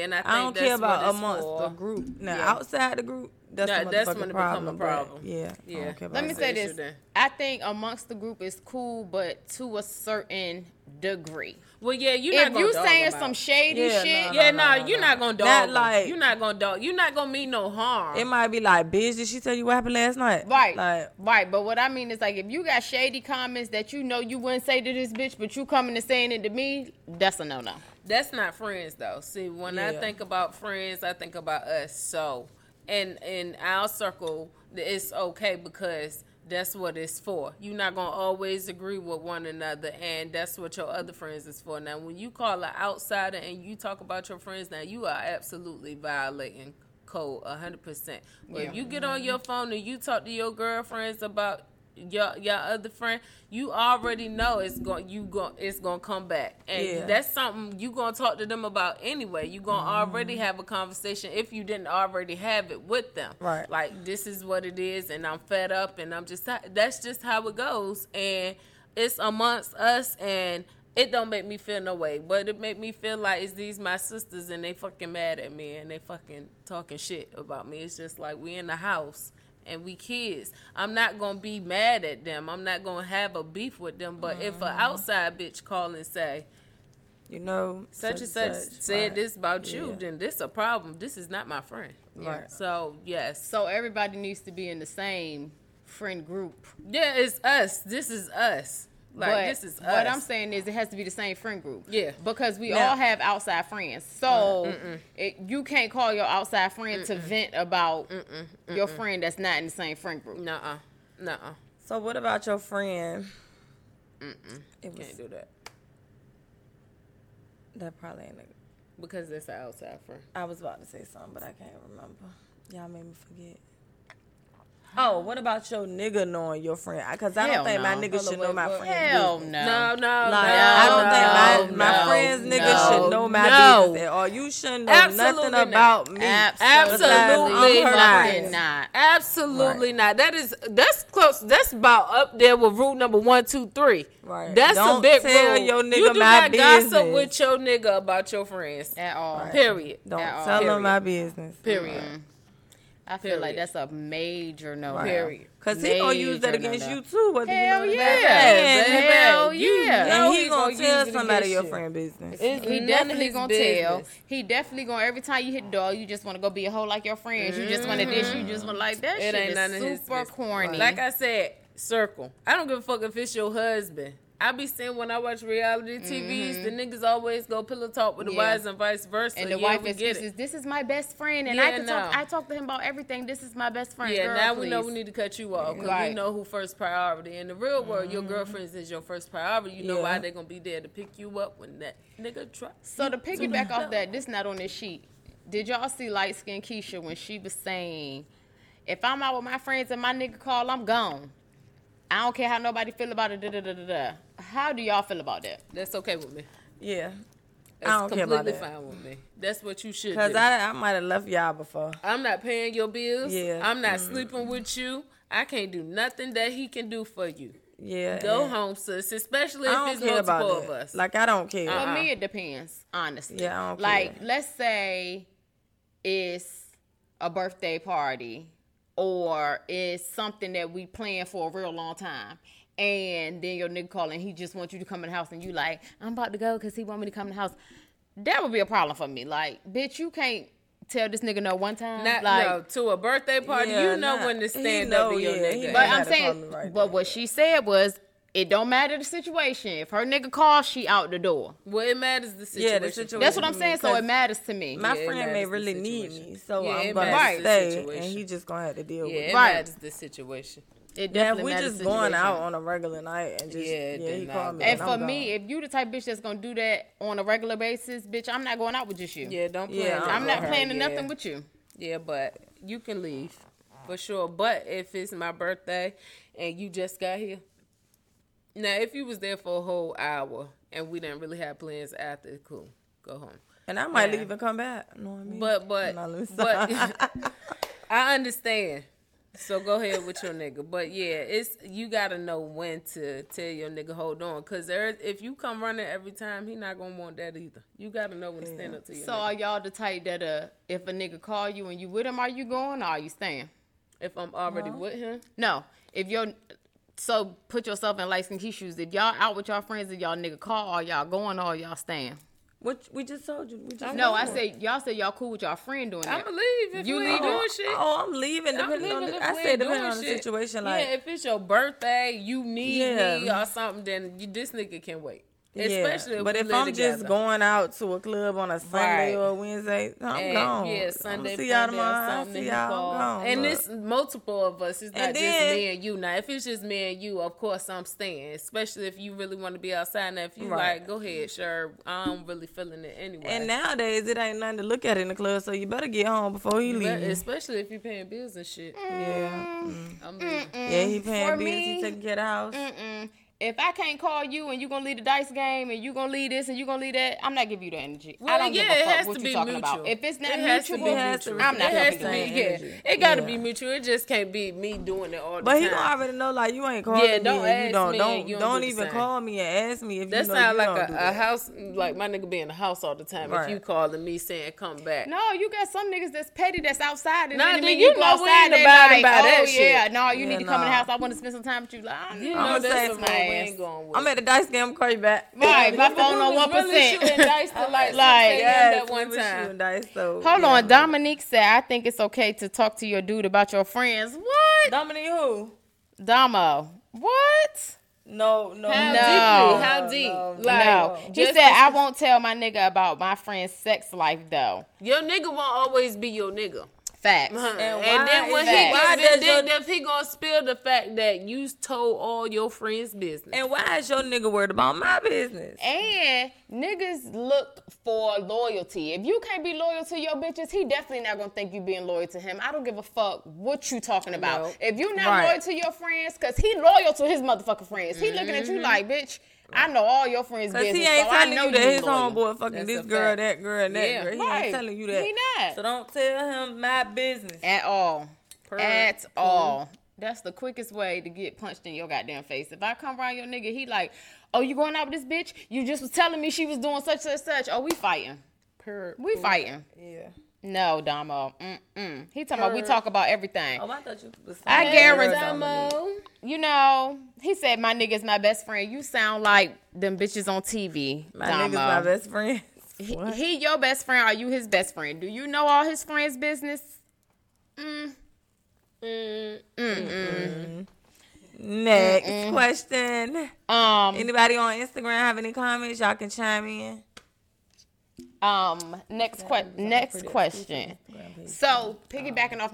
And I think I don't care about amongst the group. Now, outside the group, that's when it becomes a problem. Yeah. Let me say this. I think amongst the group is cool, but to a certain degree. Well, yeah, if you saying some shady shit, you're not gonna dog. You're not gonna mean no harm. It might be like, bitch, did she tell you what happened last night? Right. But what I mean is, like, if you got shady comments that you know you wouldn't say to this bitch, but you coming and saying it to me, that's a no. That's not friends, though. See, when I think about friends, I think about us. So, and in our circle, it's okay because that's what it's for. You're not going to always agree with one another, and that's what your other friends is for. Now, when you call an outsider and you talk about your friends, now you are absolutely violating code 100%. When you get on your phone and you talk to your girlfriends about your other friend, you already know it's gonna come back, and that's something you gonna talk to them about anyway. You gonna already have a conversation if you didn't already have it with them. Right? Like, this is what it is, and I'm fed up, and I'm just that's just how it goes, and it's amongst us, and it don't make me feel no way, but it make me feel like it's these my sisters, and they fucking mad at me, and they fucking talking shit about me. It's just like, we in the house. And we kids. I'm not going to be mad at them. I'm not going to have a beef with them. But if an outside bitch call and say, you know, such and such said this about you, then this a problem. This is not my friend. Right. So, yes. So, everybody needs to be in the same friend group. Yeah, it's us. This is us. Like, but this is us. What I'm saying is, it has to be the same friend group. Yeah. Because we all have outside friends. So you can't call your outside friend to vent about your friend that's not in the same friend group. Nuh-uh. So what about your friend? Can't do that. That probably ain't Because that's an outside friend. I was about to say something, but I can't remember. Y'all made me forget. Oh, what about your nigga knowing your friend? Because I don't think my nigga should know my friend. Hell no. I don't think my friend's nigga should know my business. Or you shouldn't know nothing about me. Absolutely not. Absolutely not. That's close. That's about up there with rule number 1, 2, 3. Right. That's a big rule. Don't tell your nigga my business. You do not gossip with your nigga about your friends. At all. Period. Don't tell them my business. Period. I feel like that's a major no. Period. Because he going to use that against you, too. Whether you know Hell yeah. And he going to tell somebody your friend business. He definitely going to tell. He definitely going to, every time you hit the door, you just want to go be a hoe like your friends. Mm-hmm. You just want to dish. You just want to like that. It shit ain't is none super of his corny. Business. Like I said, circle. I don't give a fuck if it's your husband. I be saying when I watch reality TVs, the niggas always go pillow talk with the wives and vice versa. And the wife excuses, this is my best friend, and I talk to him about everything. This is my best friend. Yeah, girl, now we know we need to cut you off because we know who first priority. In the real world, your girlfriends is your first priority. You know why they're going to be there to pick you up when that nigga tries. So to piggyback off that, this not on this sheet. Did y'all see light-skinned Keisha when she was saying, if I'm out with my friends and my nigga call, I'm gone. I don't care how nobody feel about it, How do y'all feel about that? That's okay with me. Yeah. That's I don't care about that. That's completely fine with me. That's what you should do. Because I might have left y'all before. I'm not paying your bills. Yeah. I'm not sleeping with you. I can't do nothing that he can do for you. Yeah. Go home, sis, especially if it's multiple of us. Like, I don't care. For me, it depends, honestly. Yeah, I don't care. Like, let's say it's a birthday party. Or it's something that we plan for a real long time. And then your nigga calling, he just wants you to come in the house and you like, I'm about to go because he want me to come in the house. That would be a problem for me. Like, bitch, you can't tell this nigga no one time. Not, like, no, to a birthday party, you know when to stand up to your nigga. But I'm saying, but what she said was, it don't matter the situation. If her nigga calls, she out the door. Well, it matters the situation. Yeah, the situation. That's what I'm saying. So it matters to me. My friend may really need me, so I'm gonna stay, and he just gonna have to deal with it. Right, matters the situation. It definitely matters. We just going out on a regular night and just he called me. And for me, if you the type of bitch that's gonna do that on a regular basis, bitch, I'm not going out with just you. Yeah, don't plan. Yeah, I'm not planning nothing with you. Yeah, but you can leave for sure. But if it's my birthday and you just got here. Now, if you was there for a whole hour and we didn't really have plans after, cool, go home. And I might leave and come back. You know what I mean? But I understand. So go ahead with your nigga. But yeah, it's you gotta know when to tell your nigga hold on, cause if you come running every time, he not gonna want that either. You gotta know when to stand up to your nigga. So are y'all the type that if a nigga call you and you with him, are you going or are you staying? If I'm already with him, no. So put yourself in light-skinned Keisha's shoes. If y'all out with y'all friends, if y'all nigga call, are y'all going or are y'all staying? What we just told you. Y'all said y'all cool with y'all friend doing that. I'm gonna leave if you leave doing shit. Oh, I'm leaving. Depending on the situation. Like, yeah, if it's your birthday, you need me or something, then this nigga can wait. Especially if I'm just going out to a club on a Sunday or a Wednesday, I'm gone. Yeah, Sunday, see y'all tomorrow. See y'all, I'm gone. And it's multiple of us. It's not just me and you. Now, if it's just me and you, of course I'm staying. Especially if you really want to be outside. Now, if you like, go ahead, sure. I'm really feeling it anyway. And nowadays, it ain't nothing to look at in the club, so you better get home before you leave. Especially if you paying bills and shit. Yeah. I'm leaving. Yeah, he paying bills. He taking care of the house. If I can't call you and you're going to leave the dice game and you're going to leave this and you're going to leave that, I'm not giving you the energy. Well, I don't give a fuck what you're talking about. If it's not mutual, I'm not helping you. It got to be mutual. It just can't be me doing it all the time. But he don't already know, like, you ain't calling me. Don't even call me and ask me if you know you don't do that. That sounds like a house, like my nigga be in the house all the time. If you calling me saying come back. No, you got some niggas that's petty that's outside. And then you go outside and like, oh, yeah, no, you need to come in the house. I want to spend some time with you. I'm going to I'm at the dice game. I'm calling you back. Right, my phone on 1%. Really dice to that one time. Dice, so, Hold on, Dominique said I think it's okay to talk to your dude about your friends. What? Dominique who? Domo. What? No. How deep? No. He said I won't tell my nigga about my friend's sex life though. Your nigga won't always be your nigga. Facts. And then when he gonna spill the fact that you told all your friends' business. And why is your nigga worried about my business? And niggas look for loyalty. If you can't be loyal to your bitches, he definitely not gonna think you being loyal to him. I don't give a fuck what you talking about. Nope. If you not loyal to your friends, cause he loyal to his motherfucking friends. He looking at you like, bitch, I know all your friends' business, he ain't telling you that his homeboy fucking this girl, that girl, and that girl. He ain't telling you that. He not. So don't tell him my business. At all. At all. That's the quickest way to get punched in your goddamn face. If I come around your nigga, he like, oh, you going out with this bitch? You just was telling me she was doing such, such, such. Oh, we fighting. We fighting. Yeah. No, Damo. He talking about we talk about everything. Oh, I thought you was saying I guarantee Damo. You know, he said my nigga's my best friend. You sound like them bitches on TV. My Damo. Nigga's my best friend. He your best friend. Are you his best friend? Do you know all his friends' business? Next question. Anybody on Instagram have any comments? Y'all can chime in. Next question. So piggybacking off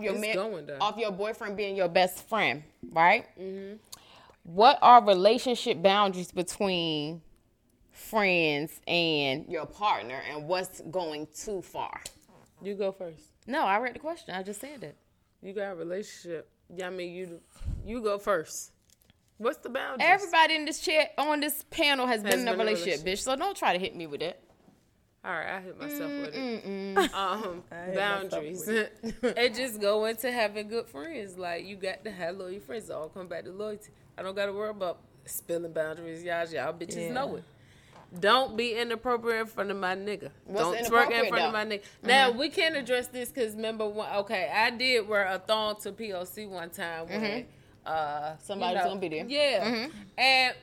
your boyfriend being your best friend, right? Mm-hmm. What are relationship boundaries between friends and your partner, and what's going too far? You go first. No, I read the question. I just said it. You got a relationship. Yeah, I mean you go first. What's the boundaries? Everybody in this chair on this panel has been in a relationship, bitch. So don't try to hit me with it. All right, I hit myself with it. Boundaries. It just go into having good friends. Like, you got to have loyal friends. It all come back to loyalty. I don't got to worry about spilling boundaries. Y'all bitches know it. Don't be inappropriate in front of my nigga. Don't twerk in front of my nigga. Now, we can't address this because remember, I did wear a thong to POC one time. When, somebody's going to be there. Yeah. Mm-hmm. And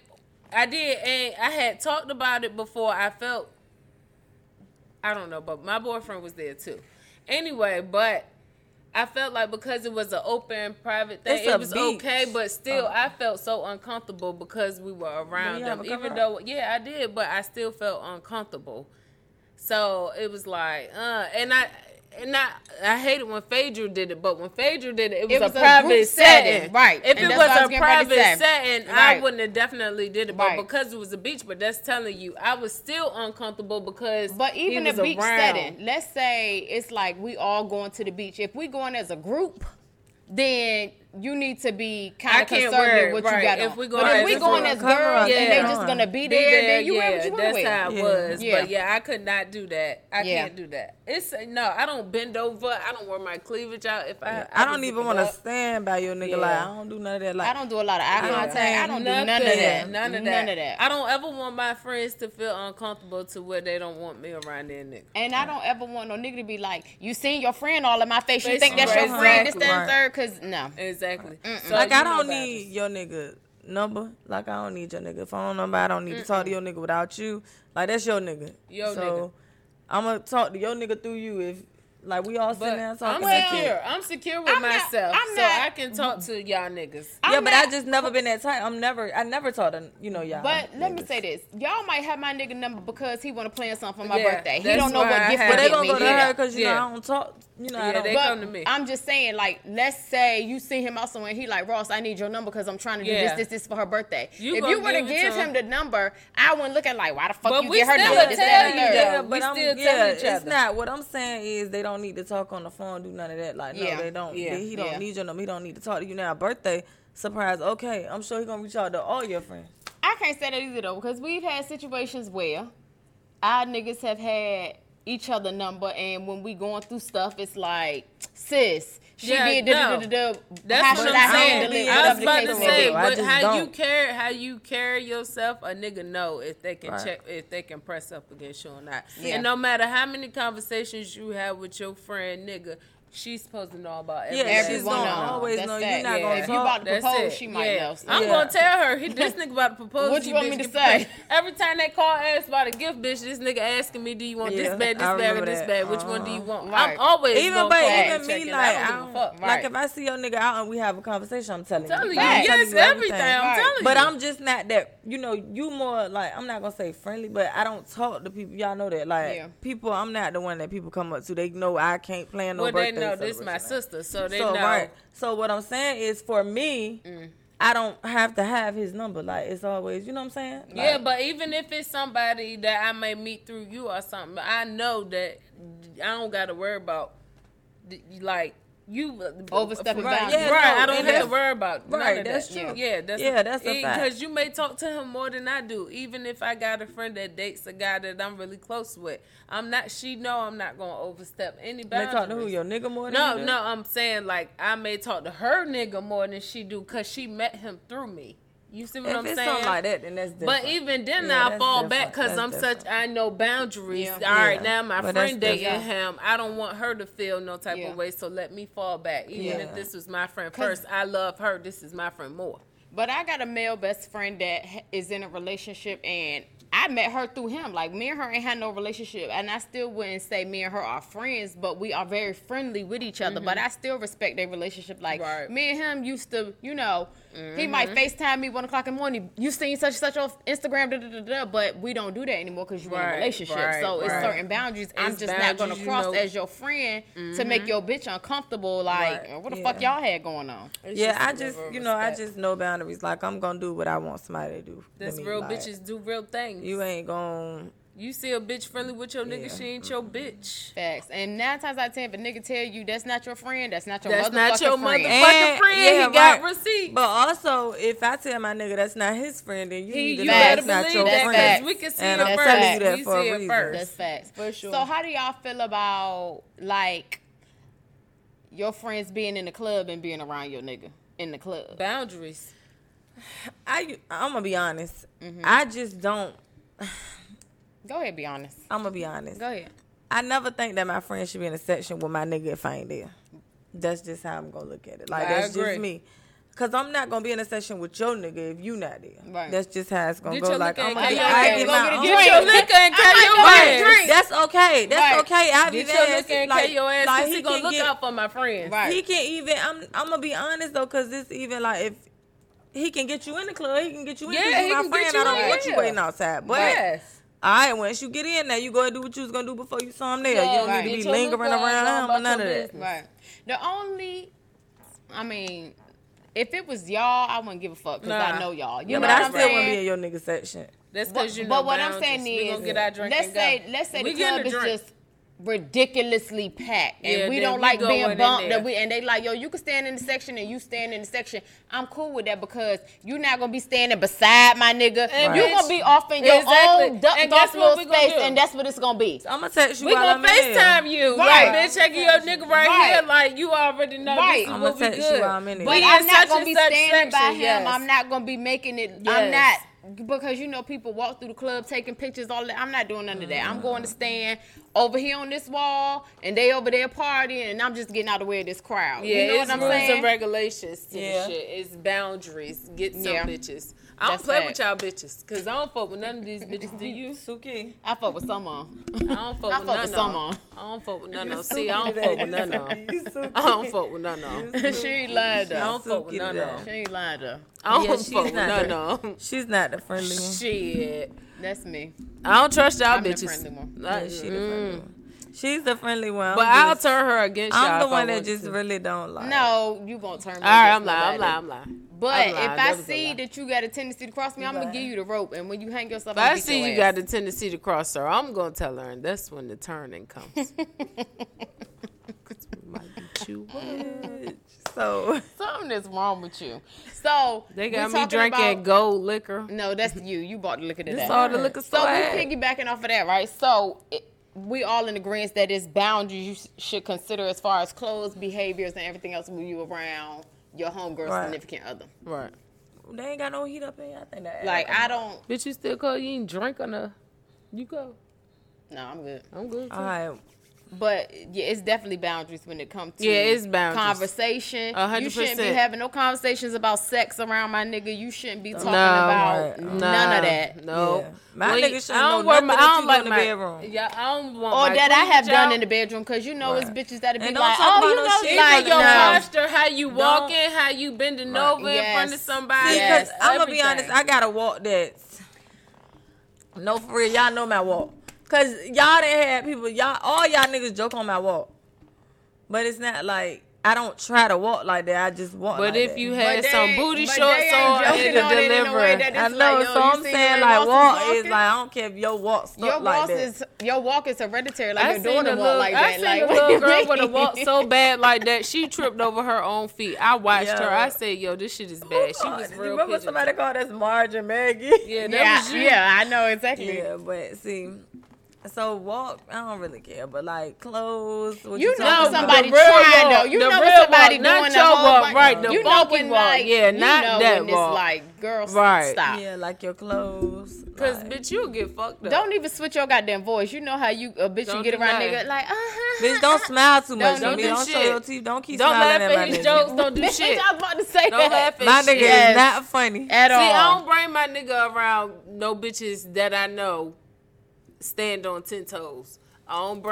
I did. And I had talked about it before. I felt... I don't know, but my boyfriend was there too. Anyway, but I felt like because it was an open, private thing, it was okay, but still I felt so uncomfortable because we were around them. Even though, I did, but I still felt uncomfortable. So it was like, I hated when Phaedra did it, but when Phaedra did it, it was a private setting. Right. If it was a private setting, I wouldn't have definitely did it, but because it was a beach, but that's telling you, I was still uncomfortable because but even a beach setting, let's say it's like we all going to the beach. If we going as a group, then you need to be kind of conservative with what you got on. If we going as girls and they just going to be there, then you wear what you want to wear. That's how it was. Yeah. But I could not do that. I can't do that. I don't bend over. I don't wear my cleavage out. I don't even want to stand by your nigga. Like, I don't do none of that. Like, I don't do a lot of eye contact. I don't do none of that. None of that. I don't ever want my friends to feel uncomfortable to where they don't want me around their nigga. And I don't ever want no nigga to be like, you seen your friend all in my face. You think that's your friend? This, that, and third? Because no. Exactly. So like, I don't need your nigga number. Like, I don't need your nigga phone number. I don't need to talk to your nigga without you. Like, that's your nigga. So I'm going to talk to your nigga through you. If like, we all sitting there talking. I'm secure with myself. I can talk to y'all niggas. But I just never been that type. I never talked to, y'all. But let me say this. Y'all might have my nigga number because he want to plan something for my birthday. He don't know what gift to get me. But they going to go to her because, I don't talk. They come to me. I'm just saying, like, let's say you see him out somewhere and he like, Ross, I need your number because I'm trying to do this for her birthday. If you were to give him the number, I wouldn't look at like, why the fuck you get her number? But we still tell you. It's not. What I'm saying is they don't need to talk on the phone, do none of that. Like, no, they don't. He don't need your number. He don't need to talk to you now. Birthday surprise. Okay, I'm sure he's going to reach out to all your friends. I can't say that either, though, because we've had situations where our niggas have had each other number, and when we going through stuff, it's like, sis, she did that's how should I handle it? I was about to say, but how you carry yourself, a nigga know if they can check, if they can press up against you or not. Yeah. And no matter how many conversations you have with your friend, nigga, she's supposed to know about everything. Yeah, she's going to always know. You're not going to talk. If you about to propose, she might know. So. I'm going to tell her, this nigga about to propose. What you want me to say? Every time they call, ask about a gift, bitch, this nigga asking me, do you want this bag, this bag, or this bag? Which one do you want? Right. I'm always going to call. Even me, like, I don't, if I see your nigga out and we have a conversation, I'm telling you. Yes, everything. I'm telling you. But I'm just not that, you more, like, I'm not going to say friendly, but I don't talk to people. Y'all know that. Like, people, I'm not the one that people come up to. They know I can't plan no birthday. know this is my sister, so they know. Right. So what I'm saying is, for me, I don't have to have his number. Like, it's always, you know what I'm saying? Like, yeah, but even if it's somebody that I may meet through you or something, I know that I don't got to worry about, like, you overstepping boundaries. Yeah, right, no, I don't have to worry about none of that's that. True. Yeah, that's a fact. Because you may talk to him more than I do. Even if I got a friend that dates a guy that I'm really close with, I'm not going to overstep any boundaries. You may talk to who, your nigga more than you do? No, I'm saying, like, I may talk to her nigga more than she do because she met him through me. You see what I'm saying? If it's something like that, then that's different. But even then, I fall back because I know boundaries. Yeah. All right, now my friend dating him, I don't want her to feel no type of way, so let me fall back. Even if this was my friend first, I love her. This is my friend more. But I got a male best friend that is in a relationship, and I met her through him. Like, me and her ain't had no relationship, and I still wouldn't say me and her are friends, but we are very friendly with each other. Mm-hmm. But I still respect their relationship. Like, me and him used to, you know, he might FaceTime me 1 o'clock in the morning. You seen such and such on Instagram, but we don't do that anymore because you're in a relationship. So it's certain boundaries. I'm just not going to cross as your friend to make your bitch uncomfortable. Like, what the fuck y'all had going on? It's I just know boundaries. Like, I'm going to do what I want somebody to do. That's real, like, bitches do real things. You ain't going to... You see a bitch friendly with your nigga, she ain't your bitch. Facts. And 9 times out of 10, if a nigga tell you that's not your friend, that's not your motherfucking friend. Yeah, he got receipts. But also, if I tell my nigga that's not his friend, then you better believe that. We can see it first. We see it first. That's facts. For sure. So how do y'all feel about, like, your friends being in the club and being around your nigga in the club? Boundaries. I'm gonna be honest. Mm-hmm. I just don't. Go ahead, be honest. I'm going to be honest. Go ahead. I never think that my friend should be in a section with my nigga if I ain't there. That's just how I'm going to look at it. Like, that's just me. Because I'm not going to be in a session with your nigga if you not there. Right. That's just how it's going to go. Like, I'm going to be get your liquor and carry your ass. That's okay. I'll be there. Get your liquor and carry your ass because he going to look out for my friends. Right. He can't even, I'm going to be honest, though, because it's even like if he can get you in the club, he can get you in my friend. I don't want you waiting outside. Yes. All right, once you get in there, you go and do what you was going to do before you saw him there. You don't need to be lingering around him or none of that. Right. The only, I mean, if it was y'all, I wouldn't give a fuck because I know y'all. You know but I still want to be in your nigga section. That's because you know. But what I'm saying is, gonna get our drink let's say the club is just ridiculously packed and we don't like being bumped and they like, yo, you can stand in the section and you stand in the section. I'm cool with that because you're not gonna be standing beside my nigga. Right. You're gonna be off in your own dark little space and that's what it's gonna be. So I'm gonna text you. We gonna FaceTime you. Right. Like, bitch, checking your nigga right here, like you already know this is what we good. But I'm not gonna be standing by him. I'm not gonna be making it. I'm not. Because, you know, people walk through the club taking pictures, all that. I'm not doing none of that. I'm going to stand over here on this wall, and they over there partying, and I'm just getting out of the way of this crowd. Yeah, you know what I'm saying? It's regulations to this shit. It's boundaries. Get some bitches. I don't play with y'all bitches, because I don't fuck with none of these bitches. Do you, Suki? I fuck with some of them. I don't fuck with none of them. See, I don't fuck with none of them. I don't fuck with none of them. She ain't lied, though. I don't fuck with none of them. She ain't lied, though. I don't fuck with none of them. She's not the friendly one. Shit. That's me. I don't trust y'all bitches. I'm the friendly one. She the friendly one. She's the friendly one. But I'll turn her against y'all. I'm the one that just really don't lie. No, you won't turn me. All right, I'm lying. But if I see that you got a tendency to cross me, I'm going to give you the rope. And when you hang yourself, I'm going to get your ass. If I see you got a tendency to cross her, I'm going to tell her. And that's when the turning comes. Because we might be too much. So something is wrong with you. So they got me drinking gold liquor. No, that's you. You bought the liquor today. That's all the liquor store. So we piggybacking off of that, right? So we all in agreement that it's boundaries you should consider as far as clothes, behaviors, and everything else when you around your homegirl significant other. Right. They ain't got no heat up in y'all. Bitch, you still cold? You ain't drink on the... You go. No, I'm good. I'm good, too. All right. But, yeah, it's definitely boundaries when it comes to conversation. 100%. You shouldn't be having no conversations about sex around my nigga. You shouldn't be talking about none of that. No. Yeah. My nigga shouldn't know nothing that you do in the bedroom. Yeah, I don't want or that I have done in the bedroom because, you know, it's bitches that'll be like, oh, you know, like your posture, how you walking, how you bending over in front of somebody. Because I'm going to be honest, I got to walk that. No, for real, y'all know my walk. Cause y'all done had people, all y'all niggas joke on my walk. But it's not like I don't try to walk like that. I just walk. But like if you had some booty shorts on, it'll deliver. I know. Like, so I'm saying like walk is like I don't care if your walk stuck like that. Your walk is hereditary. Like your daughter walk like that. I seen a little girl with a walk so bad like that she tripped over her own feet. I watched her. I said, "Yo, this shit is bad." She was real. Remember somebody called us Marge and Maggie? Yeah, that was you. Yeah, I know exactly. Yeah, but see. So walk, I don't really care, but like clothes. You know somebody trying though. You know somebody doing the walk, right? The walking walk, yeah, not that walk. Like girls, right? Stop. Yeah, like your clothes. Cause bitch, you get fucked up. Don't even switch your goddamn voice. You know how you a bitch you get around nigga like bitch. Don't smile too much. Don't show your teeth. Don't keep smiling at my nigga. Don't laugh at his jokes. Don't do shit. I'm about to say that. My nigga is not funny at all. See, I don't bring my nigga around no bitches that I know. Stand on 10 toes. I don't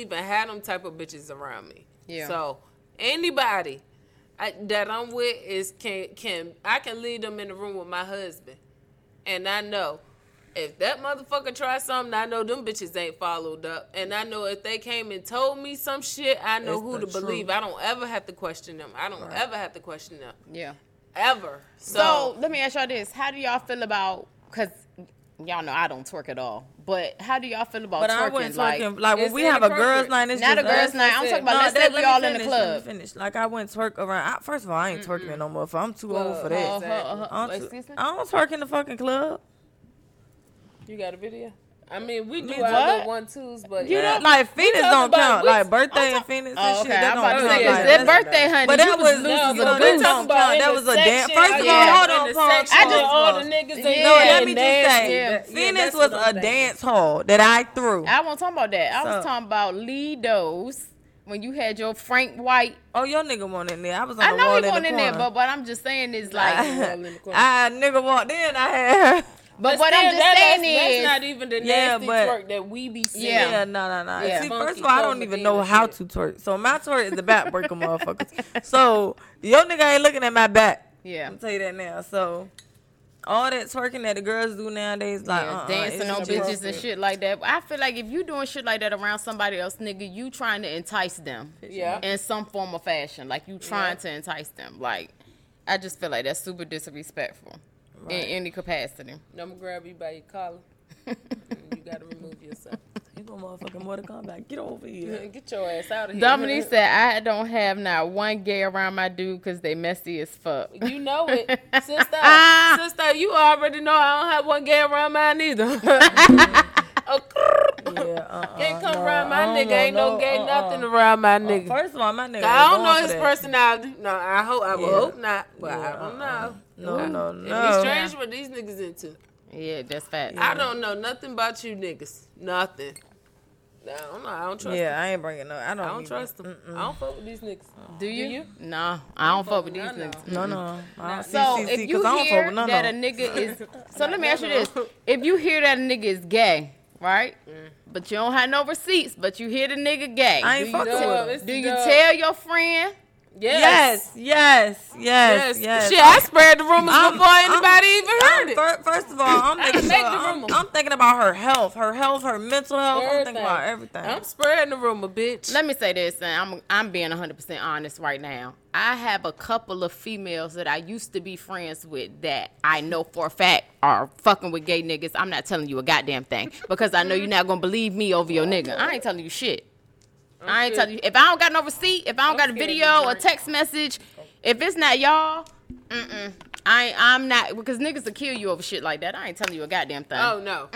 even have them type of bitches around me. Yeah. So anybody that I'm with is can leave them in the room with my husband, and I know if that motherfucker tries something, I know them bitches ain't followed up, and I know if they came and told me some shit, I know it's who to truth. Believe. I don't ever have to question them. I don't ever have to question them. Yeah. Ever. So let me ask y'all this: how do y'all feel about because? Y'all know I don't twerk at all, but how do y'all feel about twerking? I wasn't twerking. Like when we have a girls' night, it's not just a girls' night. I'm talking about let's let we all in the club. Finish. Like I wouldn't twerk around. First of all, I ain't twerking no more. I'm too old for that. I don't twerk in the fucking club. You got a video? I mean, we do our little 1-2s, but you know, like Phoenix don't count. Like birthday and Phoenix and shit, that don't count. That birthday, honey, but that was Lucy's don't count. That was a dance. First of all, hold on, Paul. I just all the niggas. No, let me just say, Phoenix was a dance hall that I threw. I wasn't talking about that. I was talking about Lido's. When you had your Frank White. Oh, your nigga went in there. I was on the wall in the corner. I know he went in there, but I'm just saying it's like. I nigga walked in, I had her. But what still, I'm just saying is... That's not even the nasty twerk that we be seeing. Yeah, no. Yeah. See, first of all, I don't even know how to twerk. So my twerk is the back breaker, motherfuckers. So your nigga ain't looking at my back. Yeah. I'm tell you that now. So all that twerking that the girls do nowadays, like... Yeah, dancing on bitches and shit like that. I feel like if you doing shit like that around somebody else, nigga, you trying to entice them. Yeah. In some form or fashion. Like, you trying to entice them. Like, I just feel like that's super disrespectful. Right. In any capacity. I'm going to grab you by your collar. You got to remove yourself. You going to motherfucking Mortal Kombat. Get over here. Get your ass out of here. Dominique said, I don't have not one gay around my dude because they messy as fuck. You know it. Sister, you already know I don't have one gay around mine either. Can't come around my nigga. Ain't no gay nothing around my nigga. First of all, my nigga. I don't know his personality. No, I would hope not. But I don't know. No. It'd be strange what these niggas into. Yeah, that's fact. Yeah. I don't know nothing about you niggas. Nothing. I don't know. I don't trust them. Yeah, I ain't bringing up. I don't trust them. Mm-mm. I don't fuck with these niggas. Do you? No, I don't fuck with these niggas. No. So if you hear that a nigga is... So let me ask you this. If you hear that a nigga is gay, right? But you don't have no receipts, but you hear the nigga gay. I ain't fucking with him. Do you tell your friend... Yes. Shit, I spread the rumors before anybody even heard it. First of all, I'm thinking about her health, her mental health. Everything. I'm thinking about everything. I'm spreading the rumor, bitch. Let me say this, and I'm being 100% honest right now. I have a couple of females that I used to be friends with that I know for a fact are fucking with gay niggas. I'm not telling you a goddamn thing because I know you're not going to believe me over your nigga. I ain't telling you shit. I ain't telling you. If I don't got no receipt, if I don't got a video or text message, if it's not y'all, I'm not, because niggas will kill you over shit like that. I ain't telling you a goddamn thing. Oh, no.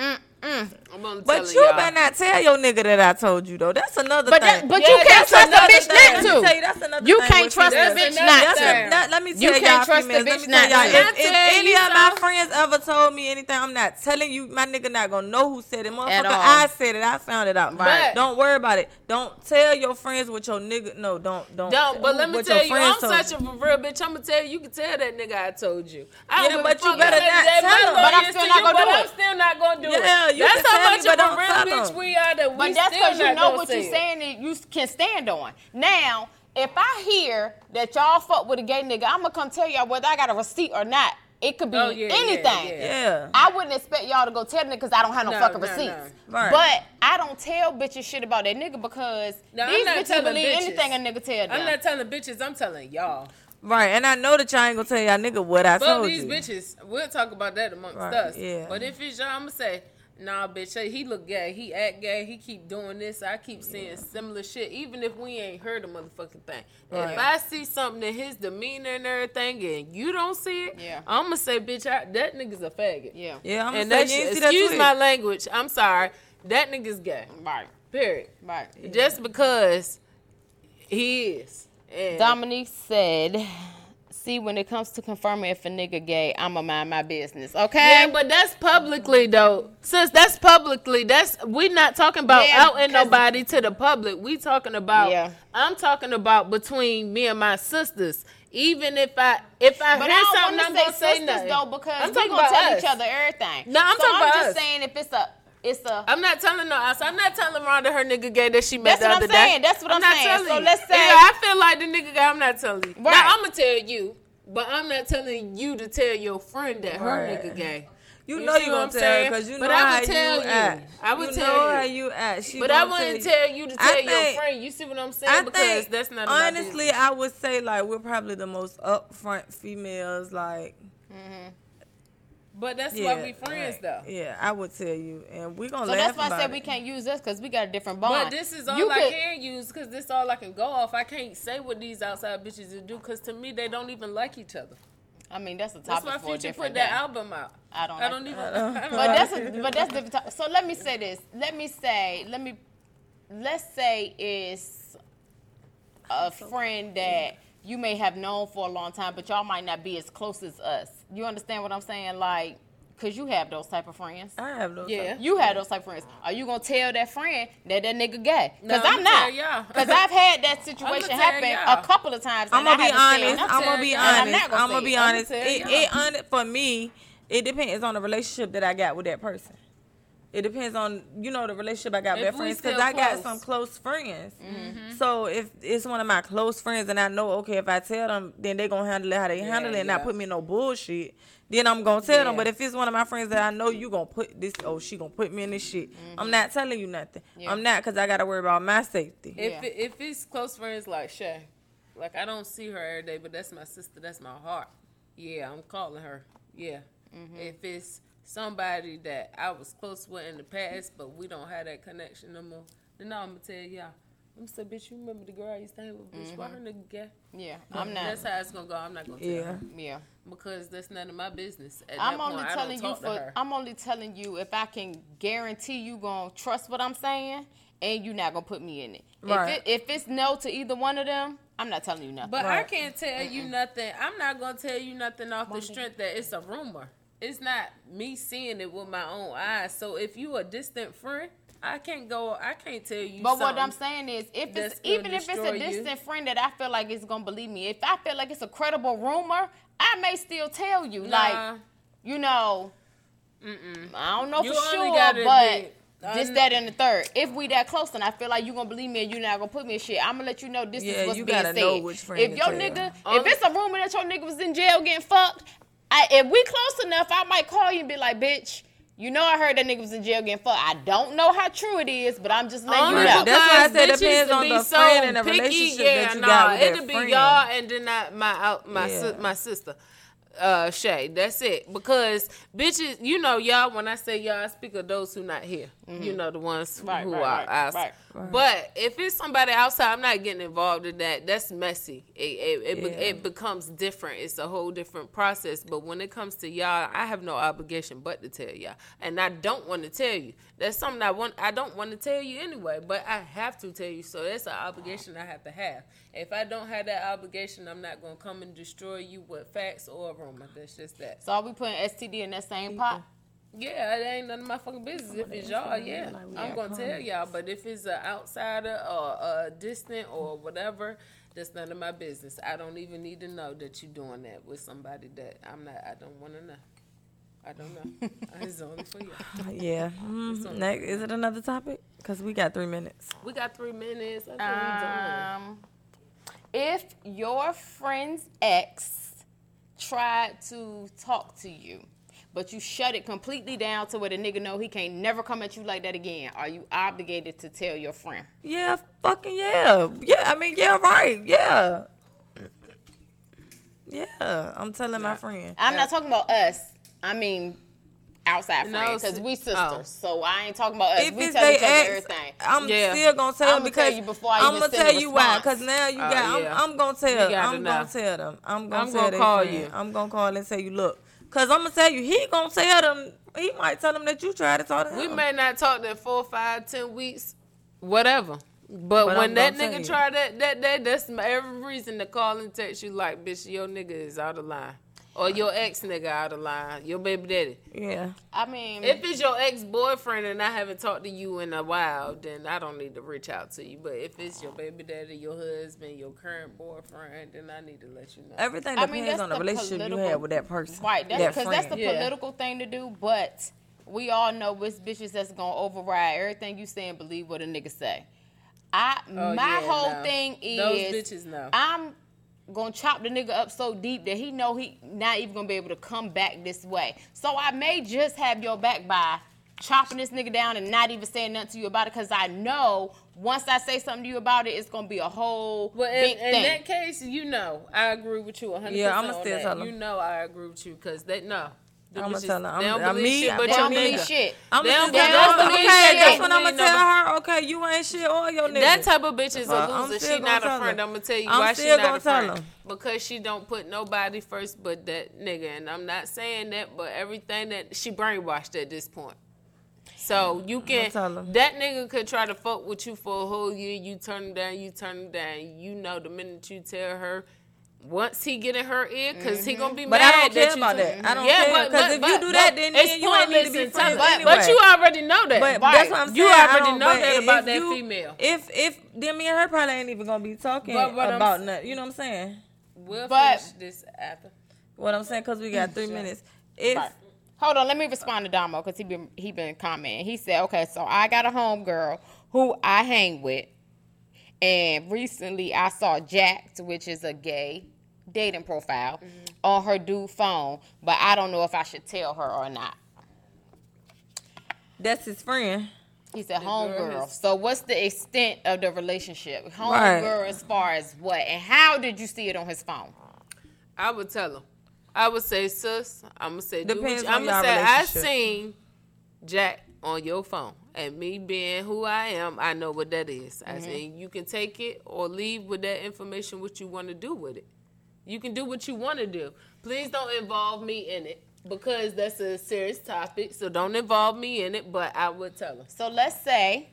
But you better not tell your nigga that I told you, though. That's another thing. But you can't trust a bitch not to. Let me tell you, that's another thing. You can't trust a bitch not to. Let me tell y'all, you can't trust a bitch not to. If any of my friends ever told me anything, I'm not telling you. My nigga not going to know who said it. Motherfucker, I said it. I found it out. Right. Don't worry about it. Don't tell your friends what your nigga. No, don't. Don't, but let me tell you, I'm such a real bitch. I'm going to tell you, you can tell that nigga I told you. Yeah, but you better not tell him. But I'm still not going to do it. I'm still not going to do it. That's how much of a real bitch we are that we but that's because you know what you're saying that you can stand on. Now, if I hear that y'all fuck with a gay nigga, I'm going to come tell y'all whether I got a receipt or not. It could be anything. Yeah. I wouldn't expect y'all to go tell them because I don't have no fucking receipts. No. Right. But I don't tell bitches shit about that nigga because these bitches believe anything a nigga tell them. I'm not telling bitches. I'm telling y'all. Right, and I know that y'all ain't gonna tell y'all nigga what I told you. But these bitches, we'll talk about that amongst us. Yeah. But if it's y'all, I'm gonna say, nah, bitch, he look gay, he act gay, he keep doing this, I keep seeing similar shit, even if we ain't heard a motherfucking thing. Right. If I see something in his demeanor and everything, and you don't see it, I'm gonna say, bitch, that nigga's a faggot. Yeah, yeah. I'm gonna say, excuse my language, I'm sorry, that nigga's gay. Right. Period. Right. Yeah. Just because he is. And Dominique said, see, when it comes to confirming if a nigga gay, I'ma mind my business, okay? Yeah, but that's publicly, though. Sis, that's publicly. We not talking about out and nobody to the public. We talking about, I'm talking about between me and my sisters. Even if I hear something, I'm going to say nothing. Though, because I'm talking about tell each other everything. No, I'm talking about us. I'm just saying if it's a. I'm not telling no ass. I'm not telling Rhonda her nigga gay that she met the other day. That's what I'm saying. That's what I'm saying. So let's say. Yeah, I feel like the nigga guy. I'm not telling you. Right. Now, I'm going to tell you, but I'm not telling you to tell your friend that her nigga gay. You know you're going to tell her because you know how you act. I would tell you. You know how you act. But I wouldn't tell you to tell your friend. You see what I'm saying? Because that's not about business. Honestly, I would say, like, we're probably the most upfront females, like. Mm-hmm. But that's why we friends, though. Yeah, I would tell you. And we're going to laugh about it. So that's why I said we can't use this because we got a different bond. But this is all I can use because this is all I can go off. I can't say what these outside bitches do because, to me, they don't even like each other. I mean, that's a topic for a different day. That's why Future put that album out. I don't even. But that's different topic. So let me say this. Let's say it's a friend that you may have known for a long time, but y'all might not be as close as us. You understand what I'm saying? Like, because you have those type of friends. I have those type. You have those type of friends. Are you going to tell that friend that nigga gay? Because no, I'm not. Because I've had that situation happen a couple of times. I'm going to be honest. For me, it depends on the relationship that I got with that person. It depends on, the relationship I got with friends. Because I got some close friends. Mm-hmm. So if it's one of my close friends and I know, okay, if I tell them, then they're going to handle it how they handle it and not put me in no bullshit, then I'm going to tell them. But if it's one of my friends that I know you going to put this, she going to put me in this shit, mm-hmm. I'm not telling you nothing. Yeah. I'm not because I got to worry about my safety. If it's close friends like Shay, like I don't see her every day, but that's my sister, that's my heart. Yeah, I'm calling her. Yeah. Mm-hmm. If it's somebody that I was close with in the past, but we don't have that connection no more, then I'm going to tell y'all. I'm going to say, bitch, you remember the girl I used to hang with? Bitch, why her nigga gay? Yeah, I'm not. That's how it's going to go. I'm not going to tell her. Yeah. Because that's none of my business. I'm only telling you if I can guarantee you going to trust what I'm saying, and you're not going to put me in it. Right. If it's no to either one of them, I'm not telling you nothing. But I can't tell you nothing. I'm not going to tell you nothing off the strength that it's a rumor. It's not me seeing it with my own eyes. So if you a distant friend, I can't tell you. But what I'm saying is, if it's a distant friend that I feel like it's gonna believe me, if I feel like it's a credible rumor, I may still tell you. Nah. Like, I don't know for sure, but this, that, and the third. If we that close, and I feel like you gonna believe me, and you're not gonna put me in shit, I'm gonna let you know this is what's being said. Know which friend if your nigga, if it's a rumor that your nigga was in jail getting fucked. If we close enough, I might call you and be like, bitch, I heard that nigga was in jail getting fucked. I don't know how true it is, but I'm just letting you know. That's why I said it depends on the friend and the relationship that you got with that friend. It'll be y'all and then not my sister, Shay. That's it. Because bitches, y'all, when I say y'all, I speak of those who not here. Mm-hmm. The ones who are outside. Right. But if it's somebody outside, I'm not getting involved in that. That's messy. It becomes different. It's a whole different process. But when it comes to y'all, I have no obligation but to tell y'all, and I don't want to tell you. That's something I don't want to tell you anyway. But I have to tell you, so that's an obligation I have to have. If I don't have that obligation, I'm not gonna come and destroy you with facts or a rumor. That's just that. So are we putting STD in that same pot? Yeah, it ain't none of my fucking business. If it's y'all, I'm going to tell y'all. But if it's an outsider or a distant or whatever, that's none of my business. I don't even need to know that you're doing that with somebody that I don't want to know. I don't know. It's only for you. Yeah. Mm-hmm. Next, is it another topic? Because we got 3 minutes. That's what we're doing. If your friend's ex tried to talk to you, but you shut it completely down to where the nigga know he can't never come at you like that again, are you obligated to tell your friend? Yeah, fucking yeah. Yeah, I mean, yeah, right. Yeah. Yeah, I'm telling my friend. I'm not talking about us. I mean, outside friends, because we sisters. Oh. So I ain't talking about us. If we tell each other everything. I'm still going to tell them because I'm going to tell you why. Because now you got, I'm going to tell them. I'm going to tell them. I'm going to call you. I'm going to call and tell you, look. Because I'm going to tell you, he going to tell them, he might tell them that you tried to talk to him. We may not talk in 4, 5, 10 weeks, whatever. But when that nigga try that day, that's every reason to call and text you like, bitch, your nigga is out of line. Or your ex nigga out of line. Your baby daddy. Yeah. I mean, if it's your ex-boyfriend and I haven't talked to you in a while, then I don't need to reach out to you. But if it's your baby daddy, your husband, your current boyfriend, then I need to let you know. Everything depends on the relationship you have with that person. Right. Because that's the political thing to do. But we all know it's bitches that's going to override everything you say and believe what a nigga say. My whole thing is, those bitches know. I'm going to chop the nigga up so deep that he know he not even going to be able to come back this way. So I may just have your back by chopping this nigga down and not even saying nothing to you about it, because I know once I say something to you about it, it's going to be a whole big thing. In that case, you know, I agree with you 100%. Yeah, I'm going to still tell them. You know I agree with you, because they know. I'm gonna tell her. They don't believe shit. I'm gonna tell her. Okay, that's when I'm gonna tell her. Okay, you ain't shit or your nigga. That type of bitch is a loser. She not a friend. I'm gonna tell you why she not a friend. Because she don't put nobody first but that nigga. And I'm not saying that, but everything that she brainwashed at this point. So you can. That nigga could try to fuck with you for a whole year. You turn him down. You know the minute you tell her. Once he get in her ear, because he going to be mad at you. But I don't care about that. I don't care. Because if you do that, then you ain't need to be friends anyway. But you already know that. But that's what I'm saying. You already know that about that female. If then me and her probably ain't even going to be talking about nothing. You know what I'm saying? We'll finish this after. What I'm saying, because we got 3 minutes. Hold on. Let me respond to Damo, because he been commenting. He said, okay, so I got a homegirl who I hang with. And recently I saw Jax, which is a gay dating profile, on her dude phone, but I don't know if I should tell her or not. That's his friend. He said homegirl. So what's the extent of the relationship? Homegirl as far as what? And how did you see it on his phone? I would tell him. I would say, sis, I'm going to say, dude, I'm going to say, I seen Jack on your phone. And me being who I am, I know what that is. I said, you can take it or leave with that information what you want to do with it. You can do what you want to do. Please don't involve me in it, because that's a serious topic, so don't involve me in it, but I would tell her. So let's say,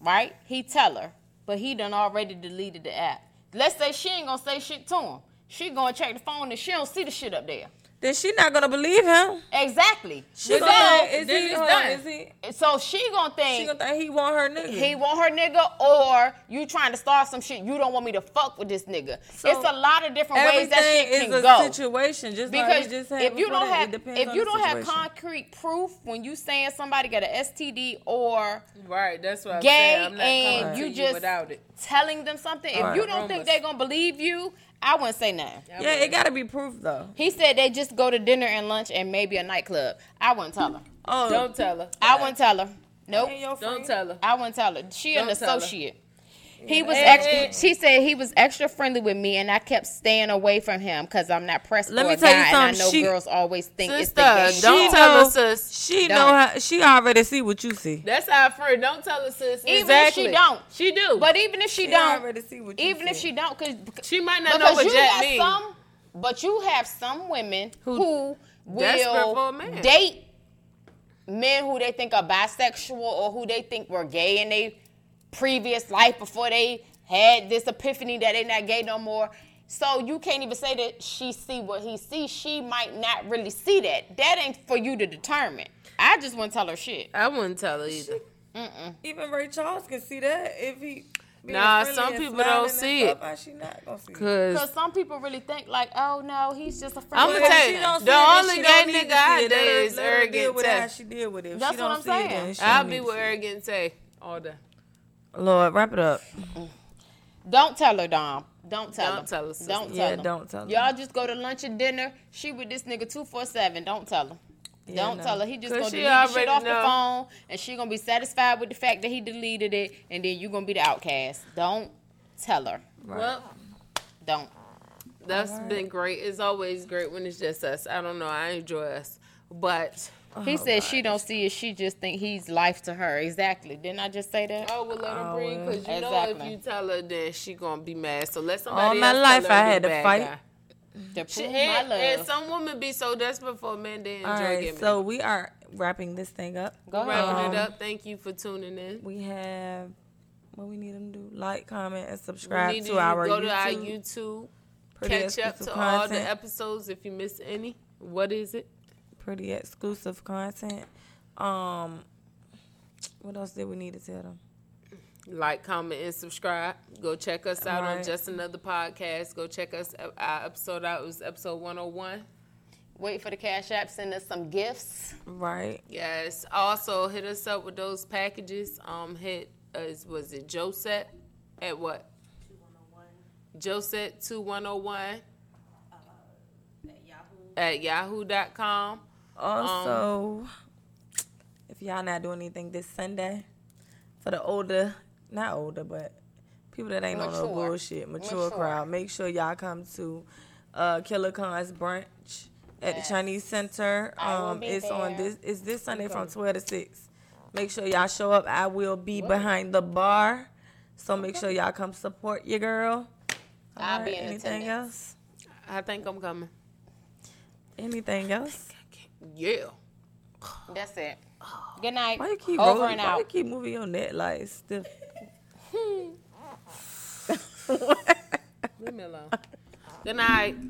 right, he tell her, but he done already deleted the app. Let's say she ain't going to say shit to him. She going to check the phone and she don't see the shit up there. Then she not going to believe him. Exactly. She going to think, is he? So she going to think. She going to think he want her nigga. He want her nigga, or you trying to start some shit. You don't want me to fuck with this nigga. So it's a lot of different ways that shit can go. Everything is a situation. Just because like just if you don't have, concrete proof when you saying somebody got an STD or right, that's what I'm gay, I'm not and you just without it. Telling them something, if you don't think they're going to believe you, I wouldn't say nothing. Yeah, it got to be proof, though. He said they just go to dinner and lunch and maybe a nightclub. I wouldn't tell her. Oh, don't tell her. I wouldn't tell her. Nope. Don't tell her. I wouldn't tell her. She an associate. He was extra. She said he was extra friendly with me, and I kept staying away from him because I'm not pressed for a guy. Let me tell you something. And I know girls always think it's the game. Don't tell her, sis. She know how, she already see what you see. That's our friend. Don't tell her, sis. Even if she don't, she do. But even if she don't, already see what you even see. If she don't, because she might not know what that means. But you have some women who will date men who they think are bisexual or who they think were gay, and they. Previous life before they had this epiphany that they not gay no more. So you can't even say that she see what he see. She might not really see that. That ain't for you to determine. I just wouldn't tell her shit. I wouldn't tell her either. Even Ray Charles can see that if he... Nah, some people don't see it. Because some people really think like, oh, no, he's just a friend. I'm going to tell you, the only gay nigga I date is Arrogant Tay. She deal with it. That's what I'm saying. I'll be with Arrogant Tay all day. Lord, wrap it up. Don't tell her, Dom. Don't tell her. Don't tell her. Y'all just go to lunch and dinner. She with this nigga 24/7. Don't tell her. Yeah, don't tell her. He just gonna delete the shit off the phone, and she gonna be satisfied with the fact that he deleted it, and then you gonna be the outcast. Don't tell her. Right. Well, don't. That's been great. It's always great when it's just us. I don't know. I enjoy us, but. He said she don't see it. She just think he's life to her. Exactly. Didn't I just say that? Oh, well, let her breathe because you know if you tell her then she gonna be mad. So let somebody else. All my life I had to fight. To prove my love. And some women be so desperate for a man they enjoy giving. So we are wrapping this thing up. Go ahead. Wrapping it up. Thank you for tuning in. We have what we need them to do. Like, comment, and subscribe to our YouTube. Go to our YouTube. Catch up to all the episodes if you miss any. What is it? Pretty exclusive content. What else did we need to tell them? Like, comment, and subscribe. Go check us out on Just Another Podcast. Go check us our episode out. It was episode 101. Wait for the Cash App. Send us some gifts. Right. Yes. Also, hit us up with those packages. Hit us. Was it Joset at what? 2101. Joset 2101 at yahoo.com. Also, if y'all not doing anything this Sunday, for the older, not older, but people that ain't on no bullshit, mature crowd, make sure y'all come to Killer Khan's brunch at the Chinese Center. It's there. It's this Sunday from 12 to 6. Make sure y'all show up. I will be behind the bar, so make sure y'all come support your girl. I'll be in anything else? I think I'm coming. Anything else? Yeah. That's it. Good night. Why you keep rolling out? Why you keep moving your neck like stiff? Leave me alone. Good night.